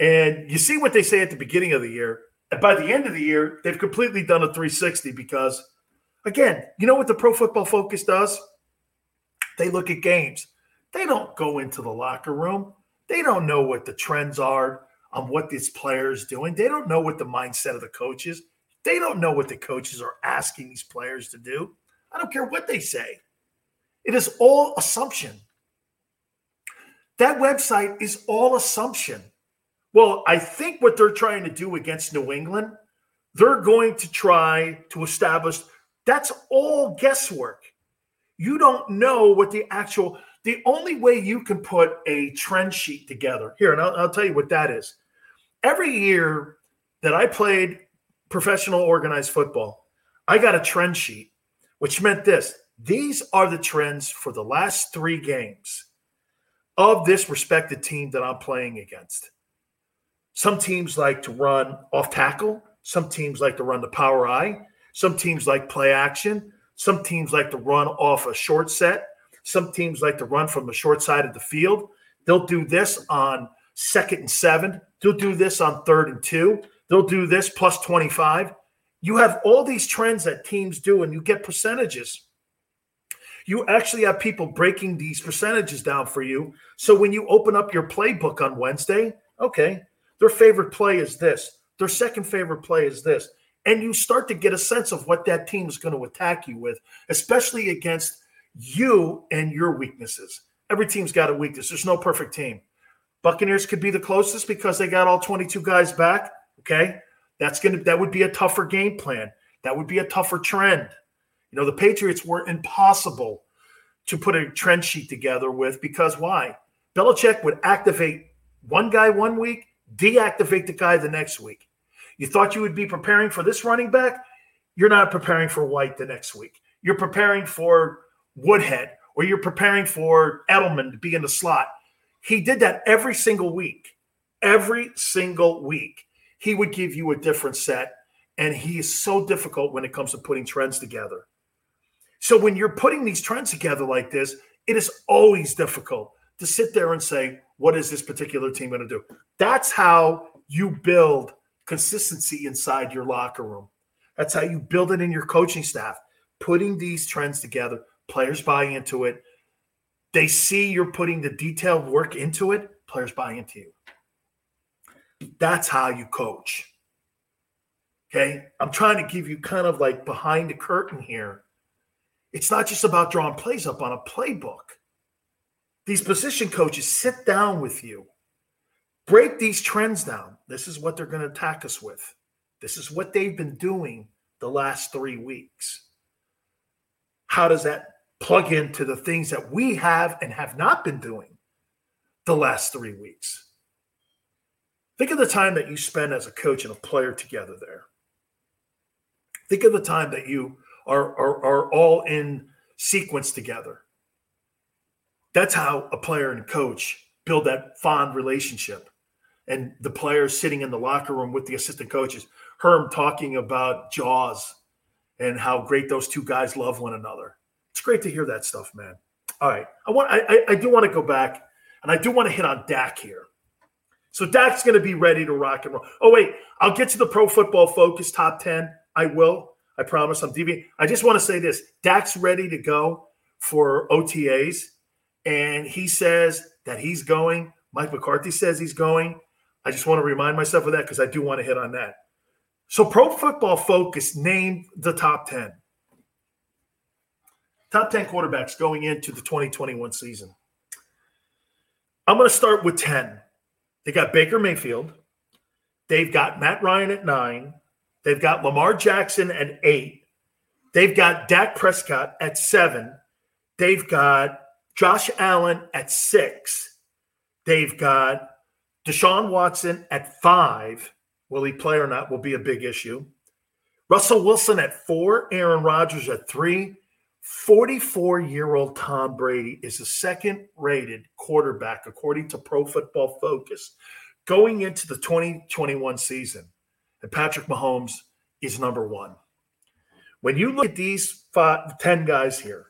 And you see what they say at the beginning of the year. And by the end of the year, they've completely done a 360 because, again, you know what the Pro Football Focus does? They look at games. They don't go into the locker room. They don't know what the trends are on what this player is doing. They don't know what the mindset of the coach is. They don't know what the coaches are asking these players to do. I don't care what they say. It is all assumption. That website is all assumption. Well, I think what they're trying to do against New England, they're going to try to establish. That's all guesswork. You don't know what the actual – the only way you can put a trend sheet together – here, and I'll tell you what that is. Every year that I played professional organized football, I got a trend sheet, which meant this. These are the trends for the last three games of this respected team that I'm playing against. Some teams like to run off tackle. Some teams like to run the power eye. Some teams like play action. Some teams like to run off a short set. Some teams like to run from the short side of the field. They'll do this on 2nd and 7. They'll do this on 3rd and 2. They'll do this plus 25. You have all these trends that teams do, and you get percentages. You actually have people breaking these percentages down for you. So when you open up your playbook on Wednesday, okay, their favorite play is this. Their second favorite play is this. And you start to get a sense of what that team is going to attack you with, especially against you and your weaknesses. Every team's got a weakness. There's no perfect team. Buccaneers could be the closest because they got all 22 guys back. Okay. That would be a tougher game plan. That would be a tougher trend. You know, the Patriots were impossible to put a trend sheet together with because why? Belichick would activate one guy one week, deactivate the guy the next week. You thought you would be preparing for this running back? You're not preparing for White the next week. You're preparing for Woodhead, or you're preparing for Edelman to be in the slot. He did that every single week. Every single week. He would give you a different set, and he is so difficult when it comes to putting trends together. So when you're putting these trends together like this, it is always difficult to sit there and say, what is this particular team going to do? That's how you build consistency inside your locker room. That's how you build it in your coaching staff, putting these trends together. Players buy into it. They see you're putting the detailed work into it. Players buy into you. That's how you coach. Okay? I'm trying to give you kind of like behind the curtain here. It's not just about drawing plays up on a playbook. These position coaches sit down with you. Break these trends down. This is what they're going to attack us with. This is what they've been doing the last 3 weeks. How does that plug into the things that we have and have not been doing the last 3 weeks? Think of the time that you spend as a coach and a player together there. Think of the time that you are all in sequence together. That's how a player and coach build that fond relationship. And the players sitting in the locker room with the assistant coaches, Herm talking about Jaws and how great those two guys love one another. It's great to hear that stuff, man. All right. I do want to go back, and I do want to hit on Dak here. So Dak's going to be ready to rock and roll. Oh, wait. I'll get to the Pro Football Focus top 10. I will. I promise I'm deviating. I just want to say this. Dak's ready to go for OTAs, and he says that he's going. Mike McCarthy says he's going. I just want to remind myself of that because I do want to hit on that. So Pro Football Focus named the top 10. Top 10 quarterbacks going into the 2021 season. I'm going to start with 10. They got Baker Mayfield. They've got Matt Ryan at 9. They've got Lamar Jackson at 8. They've got Dak Prescott at 7. They've got Josh Allen at 6. They've got Deshaun Watson at 5. Will he play or not will be a big issue. Russell Wilson at 4. Aaron Rodgers at 3. 44-year-old Tom Brady is the second-rated quarterback, according to Pro Football Focus, going into the 2021 season. And Patrick Mahomes is number one. When you look at these 10 guys here,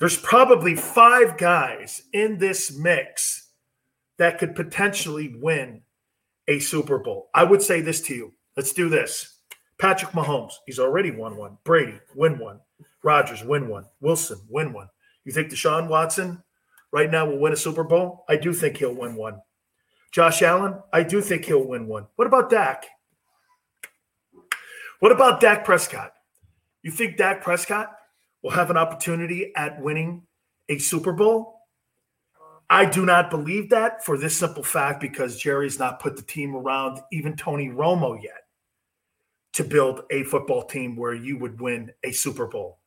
there's probably 5 guys in this mix that could potentially win a Super Bowl. I would say this to you. Let's do this. Patrick Mahomes, he's already won one. Brady, win one. Rodgers, win one. Wilson, win one. You think Deshaun Watson right now will win a Super Bowl? I do think he'll win one. Josh Allen, I do think he'll win one. What about Dak? What about Dak Prescott? You think Dak Prescott will have an opportunity at winning a Super Bowl? I do not believe that for this simple fact because Jerry's not put the team around even Tony Romo yet to build a football team where you would win a Super Bowl.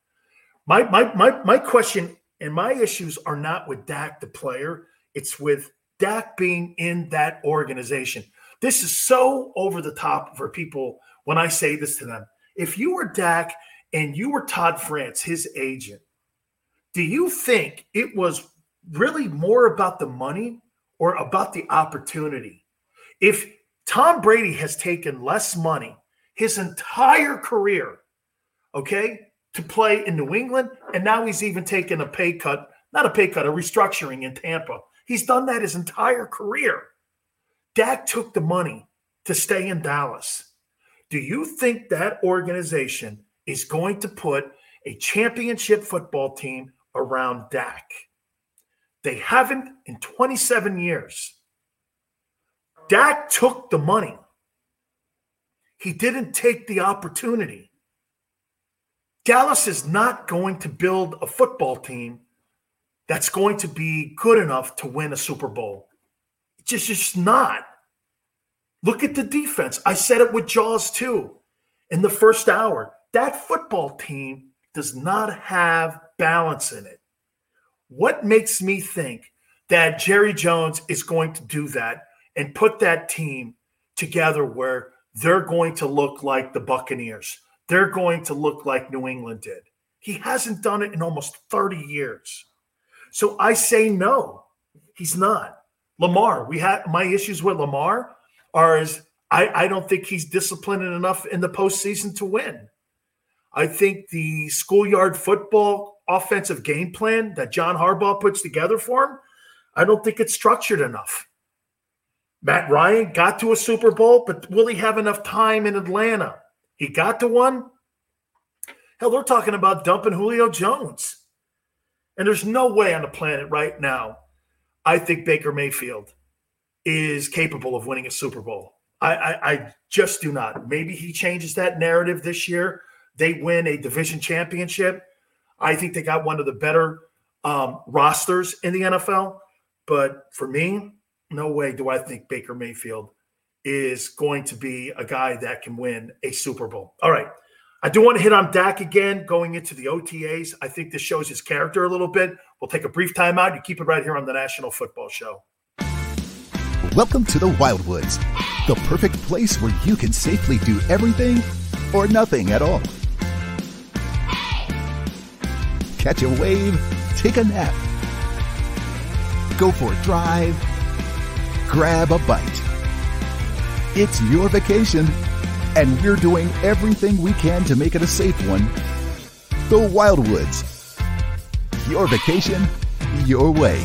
My question and my issues are not with Dak the player. It's with Dak being in that organization. This is so over the top for people when I say this to them. If you were Dak and you were Todd France, his agent, do you think it was really more about the money or about the opportunity? If Tom Brady has taken less money his entire career, okay, to play in New England, and now he's even taken a pay cut, not a pay cut, a restructuring in Tampa. He's done that his entire career. Dak took the money to stay in Dallas. Do you think that organization is going to put a championship football team around Dak? They haven't in 27 years. Dak took the money. He didn't take the opportunity. Dallas is not going to build a football team that's going to be good enough to win a Super Bowl. It's just not. Look at the defense. I said it with Jaws too in the first hour. That football team does not have balance in it. What makes me think that Jerry Jones is going to do that and put that team together where they're going to look like the Buccaneers? They're going to look like New England did. He hasn't done it in almost 30 years. So I say no, he's not. Lamar, my issues with Lamar are I don't think he's disciplined enough in the postseason to win. I think the schoolyard football offensive game plan that John Harbaugh puts together for him, I don't think it's structured enough. Matt Ryan got to a Super Bowl, but will he have enough time in Atlanta? He got to one. Hell, they're talking about dumping Julio Jones. And there's no way on the planet right now I think Baker Mayfield is capable of winning a Super Bowl. I just do not. Maybe he changes that narrative this year. They win a division championship. I think they got one of the better rosters in the NFL. But for me, no way do I think Baker Mayfield is going to be a guy that can win a Super Bowl. All right. I do want to hit on Dak again going into the OTAs. I think this shows his character a little bit. We'll take a brief timeout. You keep it right here on the National Football Show. Welcome to the Wildwoods, the perfect place where you can safely do everything or nothing at all. catch a wave, take a nap, go for a drive, grab a bite. It's your vacation, and we're doing everything we can to make it a safe one. The Wildwoods. Your vacation, your way.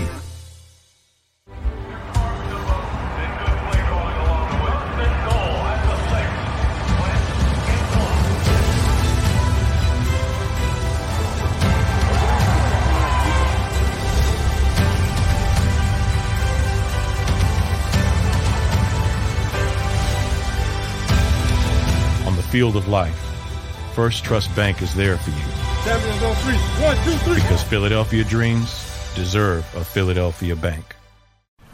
Field of life. First Trust Bank is there for you. 703. 1, 2, 3. Because Philadelphia dreams deserve a Philadelphia bank.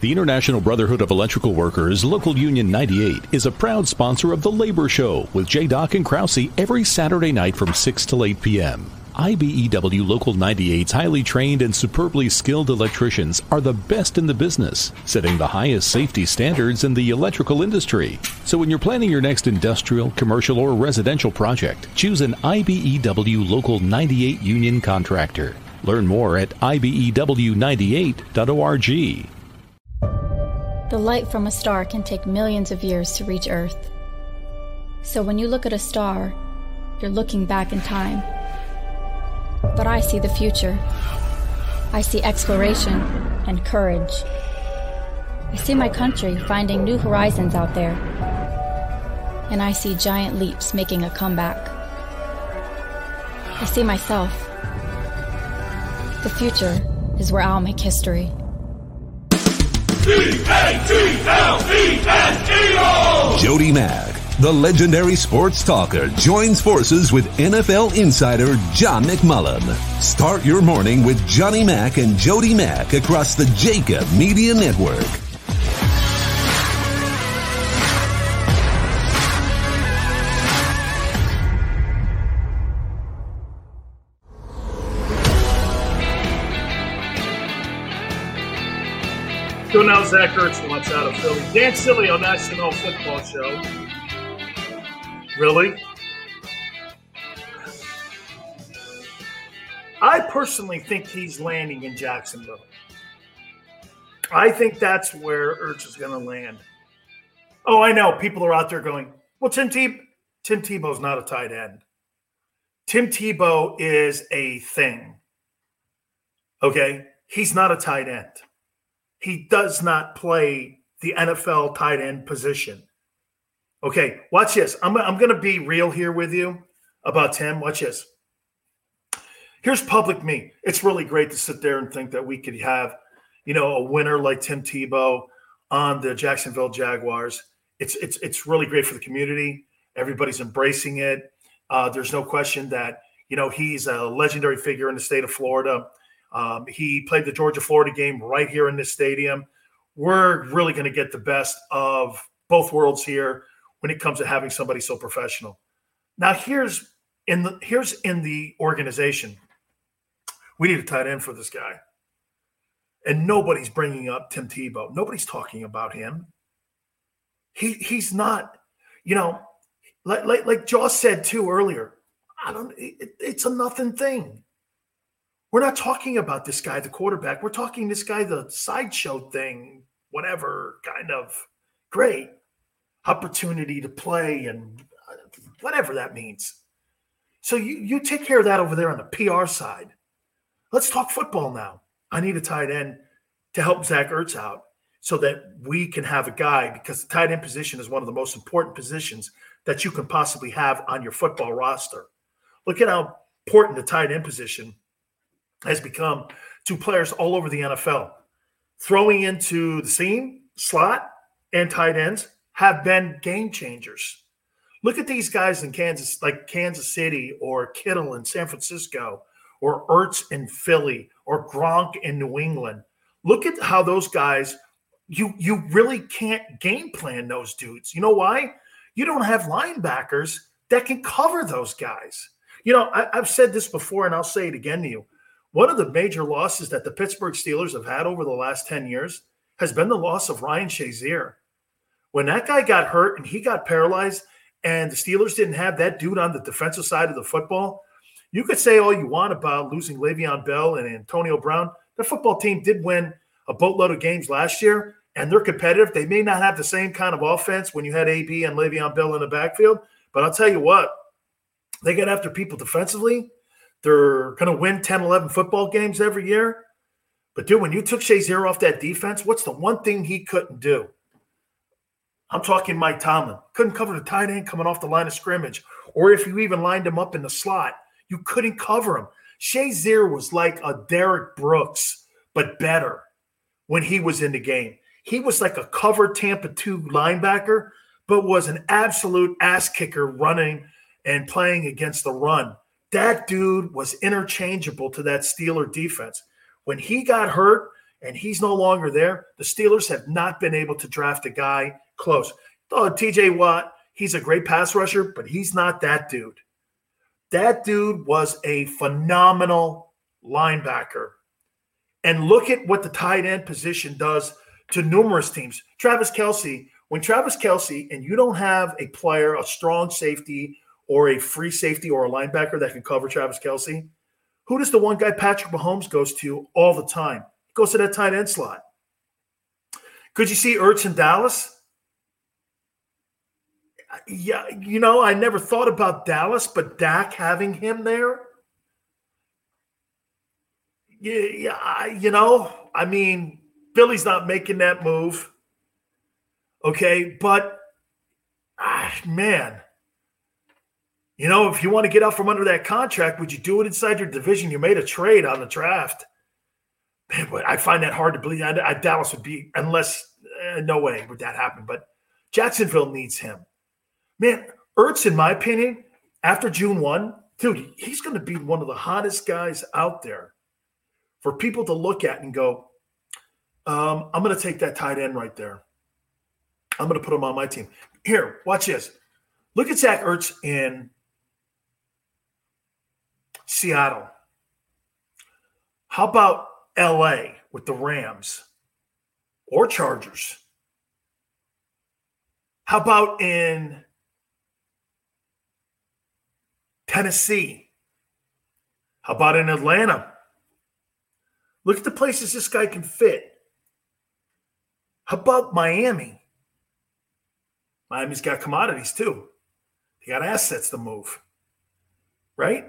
The International Brotherhood of Electrical Workers, Local Union 98, is a proud sponsor of The Labor Show with J. Dock and Krause every Saturday night from 6 to 8 p.m. IBEW Local 98's highly trained and superbly skilled electricians are the best in the business, setting the highest safety standards in the electrical industry. So when you're planning your next industrial, commercial, or residential project, choose an IBEW Local 98 union contractor. Learn more at IBEW98.org. The light from a star can take millions of years to reach Earth. So when you look at a star, you're looking back in time. But I see the future. I see exploration and courage. I see my country finding new horizons out there. And I see giant leaps making a comeback. I see myself. The future is where I'll make history. D-A-T-L-E-S-E-O! Jody Mack, the legendary sports talker, joins forces with NFL insider John McMullen. Start your morning with Johnny Mack and Jody Mack across the JAKIB Media Network. So now Zach Ertz wants out of Philly. Dan Sileo, National Football Show. Really? I personally think he's landing in Jacksonville. I think that's where Ertz is going to land. Oh, I know. People are out there going, well, Tim Tebow's not a tight end. Tim Tebow is a thing. Okay? He's not a tight end. He does not play the NFL tight end position. Okay, watch this. I'm going to be real here with you about Tim. Watch this. Here's public me. It's really great to sit there and think that we could have, you know, a winner like Tim Tebow on the Jacksonville Jaguars. It's really great for the community. Everybody's embracing it. There's no question that, you know, he's a legendary figure in the state of Florida. He played the Georgia-Florida game right here in this stadium. We're really going to get the best of both worlds here when it comes to having somebody so professional. Now, here's in the organization. We need a tight end for this guy. And nobody's bringing up Tim Tebow. Nobody's talking about him. He's not, you know, like Joss said too earlier, it's a nothing thing. We're not talking about this guy, the quarterback. We're talking this guy, the sideshow thing, whatever, kind of great opportunity to play and whatever that means. So you take care of that over there on the PR side. Let's talk football now. I need a tight end to help Zach Ertz out so that we can have a guy, because the tight end position is one of the most important positions that you can possibly have on your football roster. Look at how important the tight end position has become to players all over the NFL. Throwing into the seam, slot, and tight ends have been game changers. Look at these guys in Kansas, like Kansas City or Kittle in San Francisco or Ertz in Philly or Gronk in New England. Look at how those guys, you really can't game plan those dudes. You know why? You don't have linebackers that can cover those guys. You know, I've said this before, and I'll say it again to you. One of the major losses that the Pittsburgh Steelers have had over the last 10 years has been the loss of Ryan Shazier. When that guy got hurt and he got paralyzed and the Steelers didn't have that dude on the defensive side of the football, You could say all you want about losing Le'Veon Bell and Antonio Brown. Their football team did win a boatload of games last year, and they're competitive. They may not have the same kind of offense when you had AB and Le'Veon Bell in the backfield, but I'll tell you what, they get after people defensively. They're going to win 10, 11 football games every year. But, dude, when you took Shazier off that defense, what's the one thing he couldn't do? I'm talking Mike Tomlin. Couldn't cover the tight end coming off the line of scrimmage. Or if you even lined him up in the slot, you couldn't cover him. Shazier was like a Derrick Brooks, but better when he was in the game. He was like a cover Tampa 2 linebacker, but was an absolute ass kicker running and playing against the run. That dude was interchangeable to that Steeler defense. When he got hurt and he's no longer there, the Steelers have not been able to draft a guy close. Oh, T.J. Watt, he's a great pass rusher, but he's not that dude. That dude was a phenomenal linebacker. And look at what the tight end position does to numerous teams. Travis Kelce, when Travis Kelce, and you don't have a player, a strong safety or a free safety or a linebacker that can cover Travis Kelce, who does the one guy Patrick Mahomes goes to all the time? He goes to that tight end slot. Could you see Ertz in Dallas? Yeah, you know, I never thought about Dallas, but Dak having him there? Yeah, you know, I mean, Billy's not making that move. Okay, but, man, you know, if you want to get out from under that contract, would you do it inside your division? You made a trade on the draft. Man, but I find that hard to believe. Dallas would be, unless, no way would that happen. But Jacksonville needs him. Man, Ertz, in my opinion, after June 1, dude, he's going to be one of the hottest guys out there for people to look at and go, I'm going to take that tight end right there. I'm going to put him on my team. Here, watch this. Look at Zach Ertz in Seattle. How about L.A. with the Rams or Chargers? How about in Tennessee? How about in Atlanta? Look at the places this guy can fit. How about Miami? Miami's got commodities too. They got assets to move, right?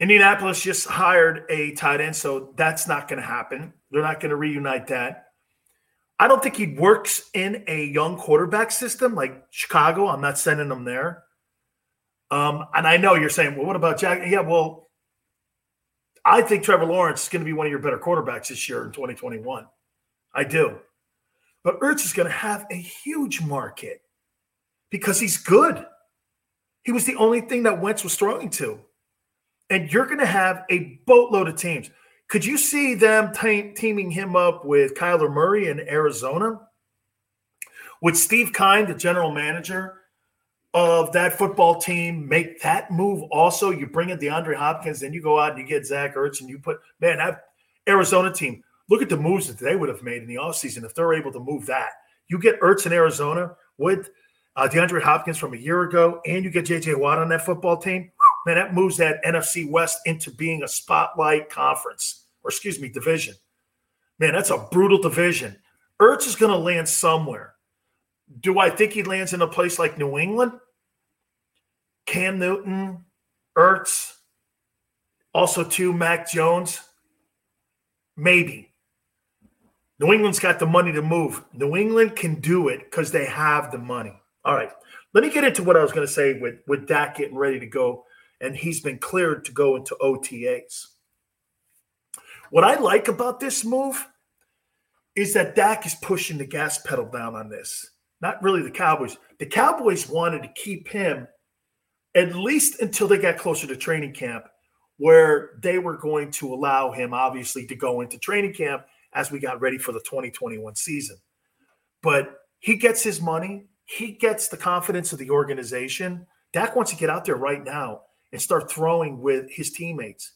Indianapolis just hired a tight end, so that's not going to happen. They're not going to reunite that. I don't think he works in a young quarterback system like Chicago. I'm not sending him there. And I know you're saying, well, what about Jack? Yeah, well, I think Trevor Lawrence is going to be one of your better quarterbacks this year in 2021. I do. But Ertz is going to have a huge market because he's good. He was the only thing that Wentz was throwing to. And you're going to have a boatload of teams. Could you see them teaming him up with Kyler Murray in Arizona? Would Steve Kime, the general manager of that football team, make that move also? You bring in DeAndre Hopkins, then you go out and you get Zach Ertz, and you put – man, that Arizona team, look at the moves that they would have made in the offseason if they're able to move that. You get Ertz in Arizona with DeAndre Hopkins from a year ago, and you get J.J. Watt on that football team. Man, that moves that NFC West into being a spotlight conference, or excuse me, division. Man, that's a brutal division. Ertz is going to land somewhere. Do I think he lands in a place like New England? Cam Newton, Ertz, also too, Mac Jones? Maybe. New England's got the money to move. New England can do it because they have the money. All right, let me get into what I was going to say with Dak getting ready to go. And he's been cleared to go into OTAs. What I like about this move is that Dak is pushing the gas pedal down on this. Not really the Cowboys. The Cowboys wanted to keep him at least until they got closer to training camp, where they were going to allow him, obviously, to go into training camp as we got ready for the 2021 season. But he gets his money. He gets the confidence of the organization. Dak wants to get out there right now and start throwing with his teammates.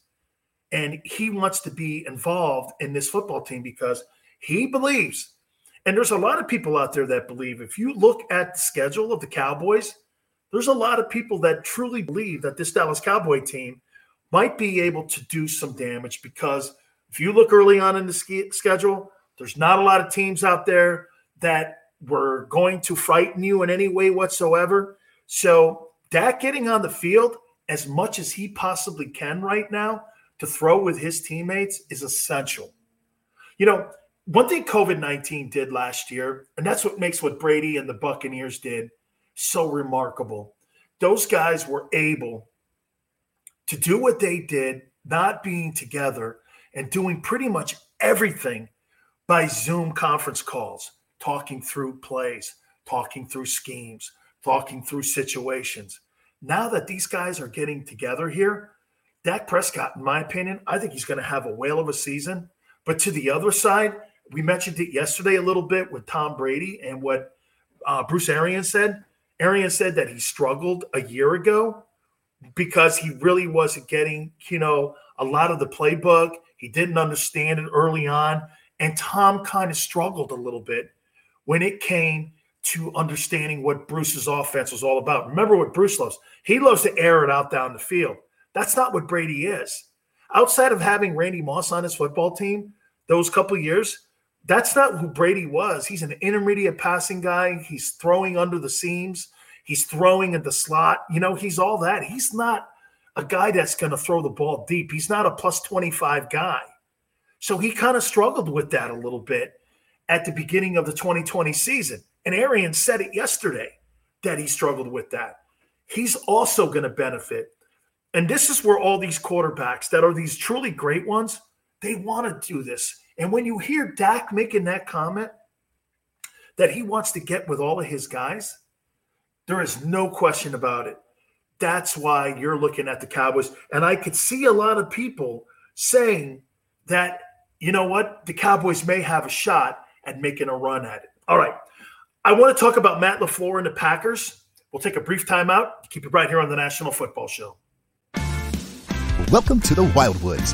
And he wants to be involved in this football team because he believes, and there's a lot of people out there that believe, if you look at the schedule of the Cowboys, There's a lot of people that truly believe that this Dallas Cowboy team might be able to do some damage, because if you look early on in the schedule, there's not a lot of teams out there that were going to frighten you in any way whatsoever. So Dak getting on the field as much as he possibly can right now to throw with his teammates is essential. You know, one thing COVID-19 did last year, and that's what makes what Brady and the Buccaneers did so remarkable. Those guys were able to do what they did, not being together and doing pretty much everything by Zoom conference calls, talking through plays, talking through schemes, talking through situations. Now that these guys are getting together here, Dak Prescott, in my opinion, I think he's going to have a whale of a season. But to the other side, we mentioned it yesterday a little bit with Tom Brady and what Bruce Arians said. Arians said that he struggled a year ago because he really wasn't getting, you know, a lot of the playbook. He didn't understand it early on. And Tom kind of struggled a little bit when it came to understanding what Bruce's offense was all about. Remember what Bruce loves. He loves to air it out down the field. That's not what Brady is. Outside of having Randy Moss on his football team those couple years, that's not who Brady was. He's an intermediate passing guy. He's throwing under the seams. He's throwing at the slot. You know, he's all that. He's not a guy that's going to throw the ball deep. He's not a plus 25 guy. So he kind of struggled with that a little bit at the beginning of the 2020 season. And Arians said it yesterday that he struggled with that. He's also going to benefit. And this is where all these quarterbacks that are these truly great ones, they want to do this. And when you hear Dak making that comment that he wants to get with all of his guys, there is no question about it. That's why you're looking at the Cowboys. And I could see a lot of people saying that, you know what, the Cowboys may have a shot at making a run at it. All right. I want to talk about Matt LaFleur and the Packers. We'll take a brief timeout. Keep it right here on the National Football Show. Welcome to the Wildwoods,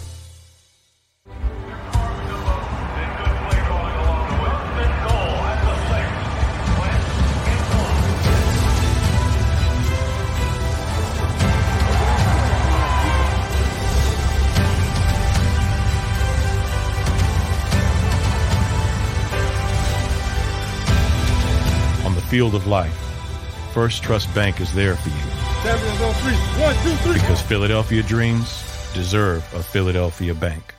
Field of life. First Trust Bank is there for you. 7-0-3, 1-2-3. Because Philadelphia dreams deserve a Philadelphia bank.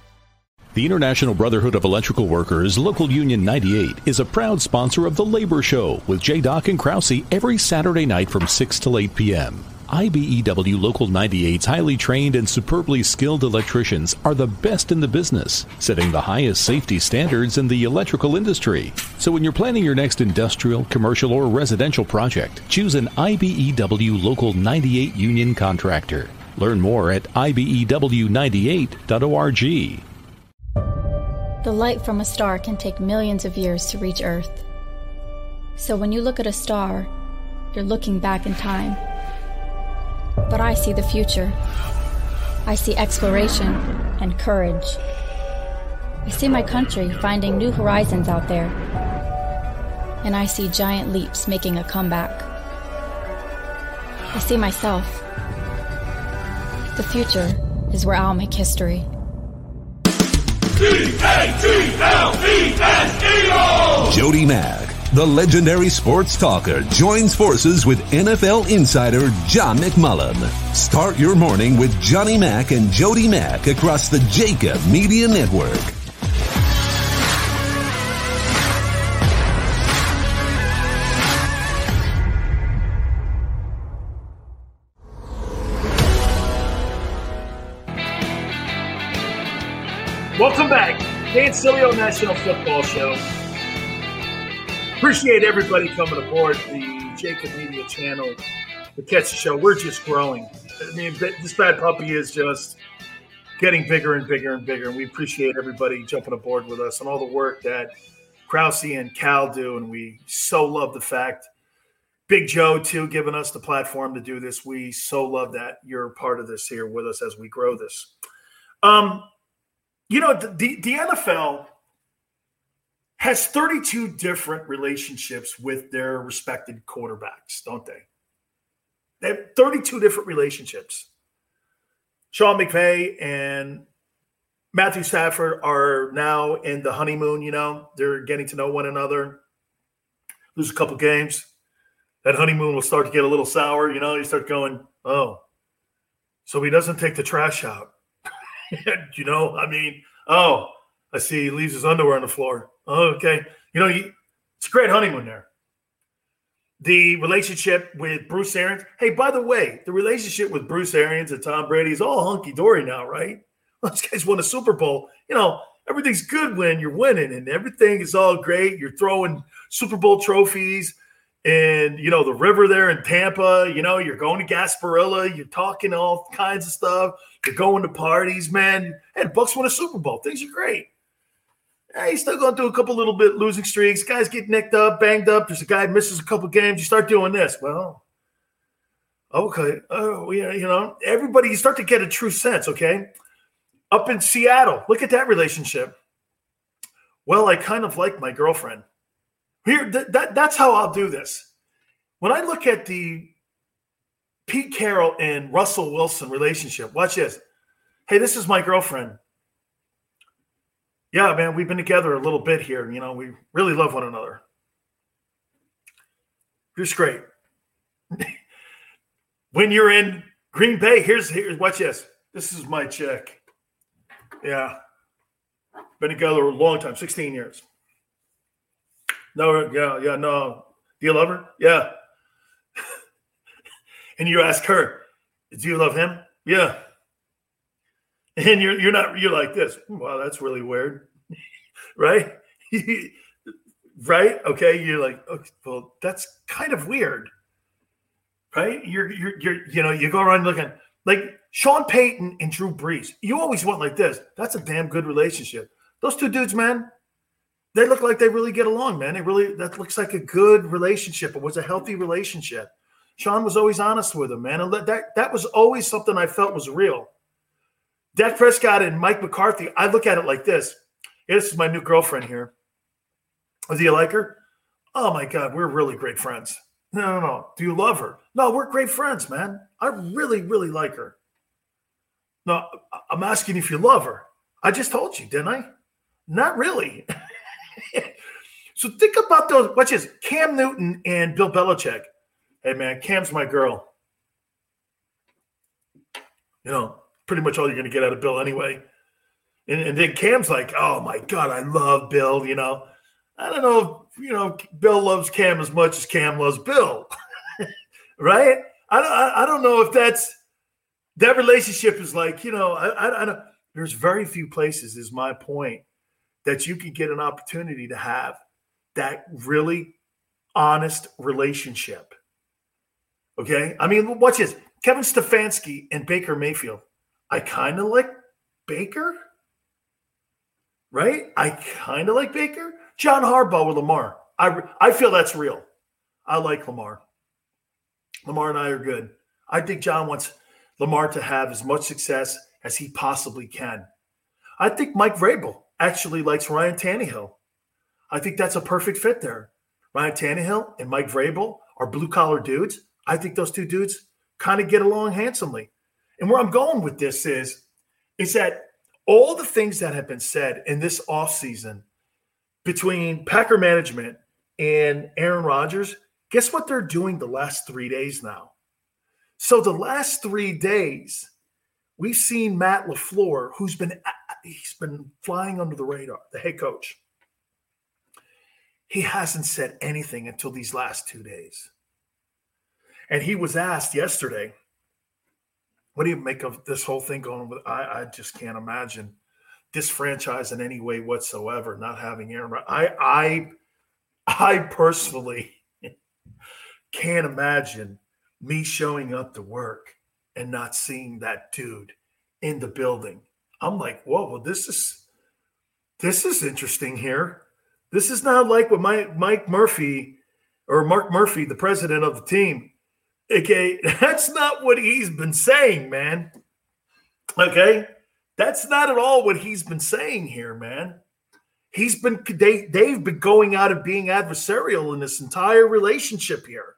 The International Brotherhood of Electrical Workers, Local Union 98, is a proud sponsor of The Labor Show with J-Doc and Krause every Saturday night from 6 to 8 p.m. IBEW Local 98's highly trained and superbly skilled electricians are the best in the business, setting the highest safety standards in the electrical industry. So when you're planning your next industrial, commercial, or residential project, choose an IBEW Local 98 union contractor. Learn more at IBEW98.org. The light from a star can take millions of years to reach Earth. So when you look at a star, you're looking back in time. But I see the future. I see exploration and courage. I see my country finding new horizons out there. And I see giant leaps making a comeback. I see myself. The future is where I'll make history. D-A-T-L-E-S-E-O! Jody Mack, the legendary sports talker, joins forces with NFL insider John McMullen. Start your morning with Johnny Mack and Jody Mack across the JAKIB Media Network. Welcome back. Dan Sileo, National Football Show. Appreciate everybody coming aboard the JAKIB Media channel to catch the show. We're just growing. I mean, this bad puppy is just getting bigger and bigger and bigger. And we appreciate everybody jumping aboard with us and all the work that Krause and Cal do. And we so love the fact Big Joe too, giving us the platform to do this. We so love that you're part of this here with us as we grow this. You know, the NFL has 32 different relationships with their respected quarterbacks, don't they? They have 32 different relationships. Sean McVay and Matthew Stafford are now in the honeymoon, you know. They're getting to know one another. Lose a couple games. That honeymoon will start to get a little sour, you know. You start going, oh, so he doesn't take the trash out. You know, I mean, oh, I see he leaves his underwear on the floor. Oh, okay. You know, it's a great honeymoon there. The relationship with Bruce Arians. Hey, by the way, the relationship with Bruce Arians and Tom Brady is all hunky-dory now, right? Well, those guys won a Super Bowl. You know, everything's good when you're winning and everything is all great. You're throwing Super Bowl trophies and, you know, the river there in Tampa. You know, you're going to Gasparilla. You're talking all kinds of stuff. You're going to parties, man. Hey, the Bucs won a Super Bowl. Things are great. Hey, he's still going through a couple little bit losing streaks. Guys get nicked up, banged up. There's a guy who misses a couple games. You start doing this. Well, okay. Oh, yeah, you know, everybody, you start to get a true sense, okay? Up in Seattle, look at that relationship. Well, I kind of like my girlfriend. Here, that's how I'll do this. When I look at the Pete Carroll and Russell Wilson relationship, watch this. Hey, this is my girlfriend. Yeah, man, we've been together a little bit here. You know, we really love one another. You're great. When you're in Green Bay, here's watch this. This is my chick. Yeah. Been together a long time, 16 years. No, yeah, no. Do you love her? Yeah. And you ask her, do you love him? Yeah. And you're not, you're like this. Wow, that's really weird. Right? Right? Okay. You're like, okay, well, that's kind of weird. Right? You're you know, you go around looking like Sean Payton and Drew Brees. You always want like this. That's a damn good relationship. Those two dudes, man, they look like they really get along, man. That looks like a good relationship. It was a healthy relationship. Sean was always honest with him, man. And that was always something I felt was real. Dak Prescott and Mike McCarthy, I look at it like this. Hey, this is my new girlfriend here. Do you like her? Oh, my God, we're really great friends. No. Do you love her? No, we're great friends, man. I really, really like her. No, I'm asking if you love her. I just told you, didn't I? Not really. So think about those. Watch this. Cam Newton and Bill Belichick. Hey, man, Cam's my girl. You know. Pretty much all you're going to get out of Bill anyway. And then Cam's like, oh, my God, I love Bill, you know. I don't know if, you know, Bill loves Cam as much as Cam loves Bill, right? I don't know if that relationship is like, you know, I don't, there's very few places, is my point, that you can get an opportunity to have that really honest relationship, okay? I mean, watch this. Kevin Stefanski and Baker Mayfield. I kind of like Baker, right? I kind of like Baker. John Harbaugh with Lamar. I feel that's real. I like Lamar. Lamar and I are good. I think John wants Lamar to have as much success as he possibly can. I think Mike Vrabel actually likes Ryan Tannehill. I think that's a perfect fit there. Ryan Tannehill and Mike Vrabel are blue-collar dudes. I think those two dudes kind of get along handsomely. And where I'm going with this is that all the things that have been said in this offseason between Packer management and Aaron Rodgers, guess what they're doing the last 3 days now? So the last 3 days, we've seen Matt LaFleur, who's been flying under the radar, the head coach. He hasn't said anything until these last 2 days. And he was asked yesterday, what do you make of this whole thing going on with? I just can't imagine disfranchised in any way whatsoever, not having Aaron Rodgers. I personally can't imagine me showing up to work and not seeing that dude in the building. I'm like, whoa, well, this is interesting here. This is not like what Mark Murphy, the president of the team, okay, that's not what he's been saying, man. Okay, that's not at all what he's been saying here, man. They've been going out and being adversarial in this entire relationship here.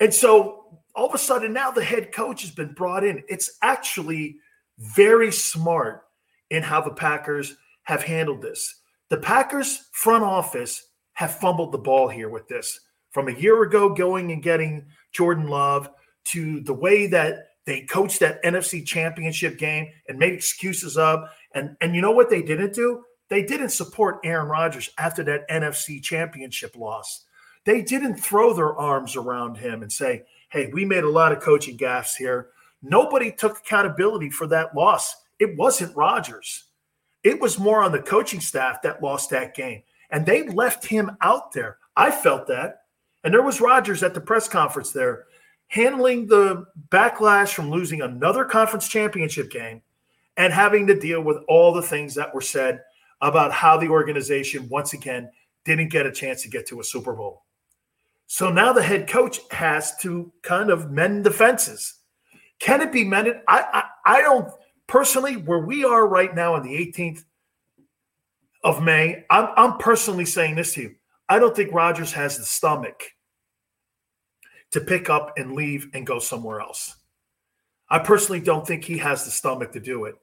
And so all of a sudden now the head coach has been brought in. It's actually very smart in how the Packers have handled this. The Packers front office have fumbled the ball here with this. From a year ago going and getting Jordan Love to the way that they coached that NFC championship game and made excuses up. And you know what they didn't do? They didn't support Aaron Rodgers after that NFC championship loss. They didn't throw their arms around him and say, hey, we made a lot of coaching gaffes here. Nobody took accountability for that loss. It wasn't Rodgers. It was more on the coaching staff that lost that game. And they left him out there. I felt that. And there was Rodgers at the press conference there handling the backlash from losing another conference championship game and having to deal with all the things that were said about how the organization, once again, didn't get a chance to get to a Super Bowl. So now the head coach has to kind of mend the fences. Can it be mended? I don't – personally, where we are right now on the 18th of May, I'm personally saying this to you. I don't think Rodgers has the stomach to pick up and leave and go somewhere else. I personally don't think he has the stomach to do it.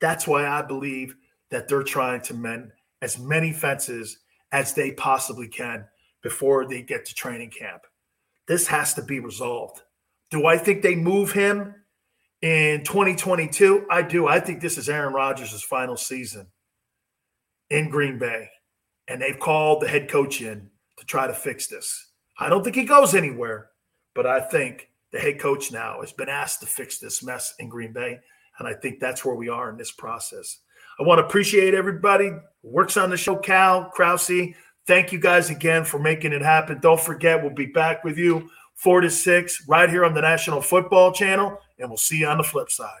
That's why I believe – that they're trying to mend as many fences as they possibly can before they get to training camp. This has to be resolved. Do I think they move him in 2022? I do. I think this is Aaron Rodgers' final season in Green Bay, and they've called the head coach in to try to fix this. I don't think he goes anywhere, but I think the head coach now has been asked to fix this mess in Green Bay, and I think that's where we are in this process. I want to appreciate everybody who works on the show. Cal, Krause, thank you guys again for making it happen. Don't forget, we'll be back with you 4 to 6 right here on the National Football Channel, and we'll see you on the flip side.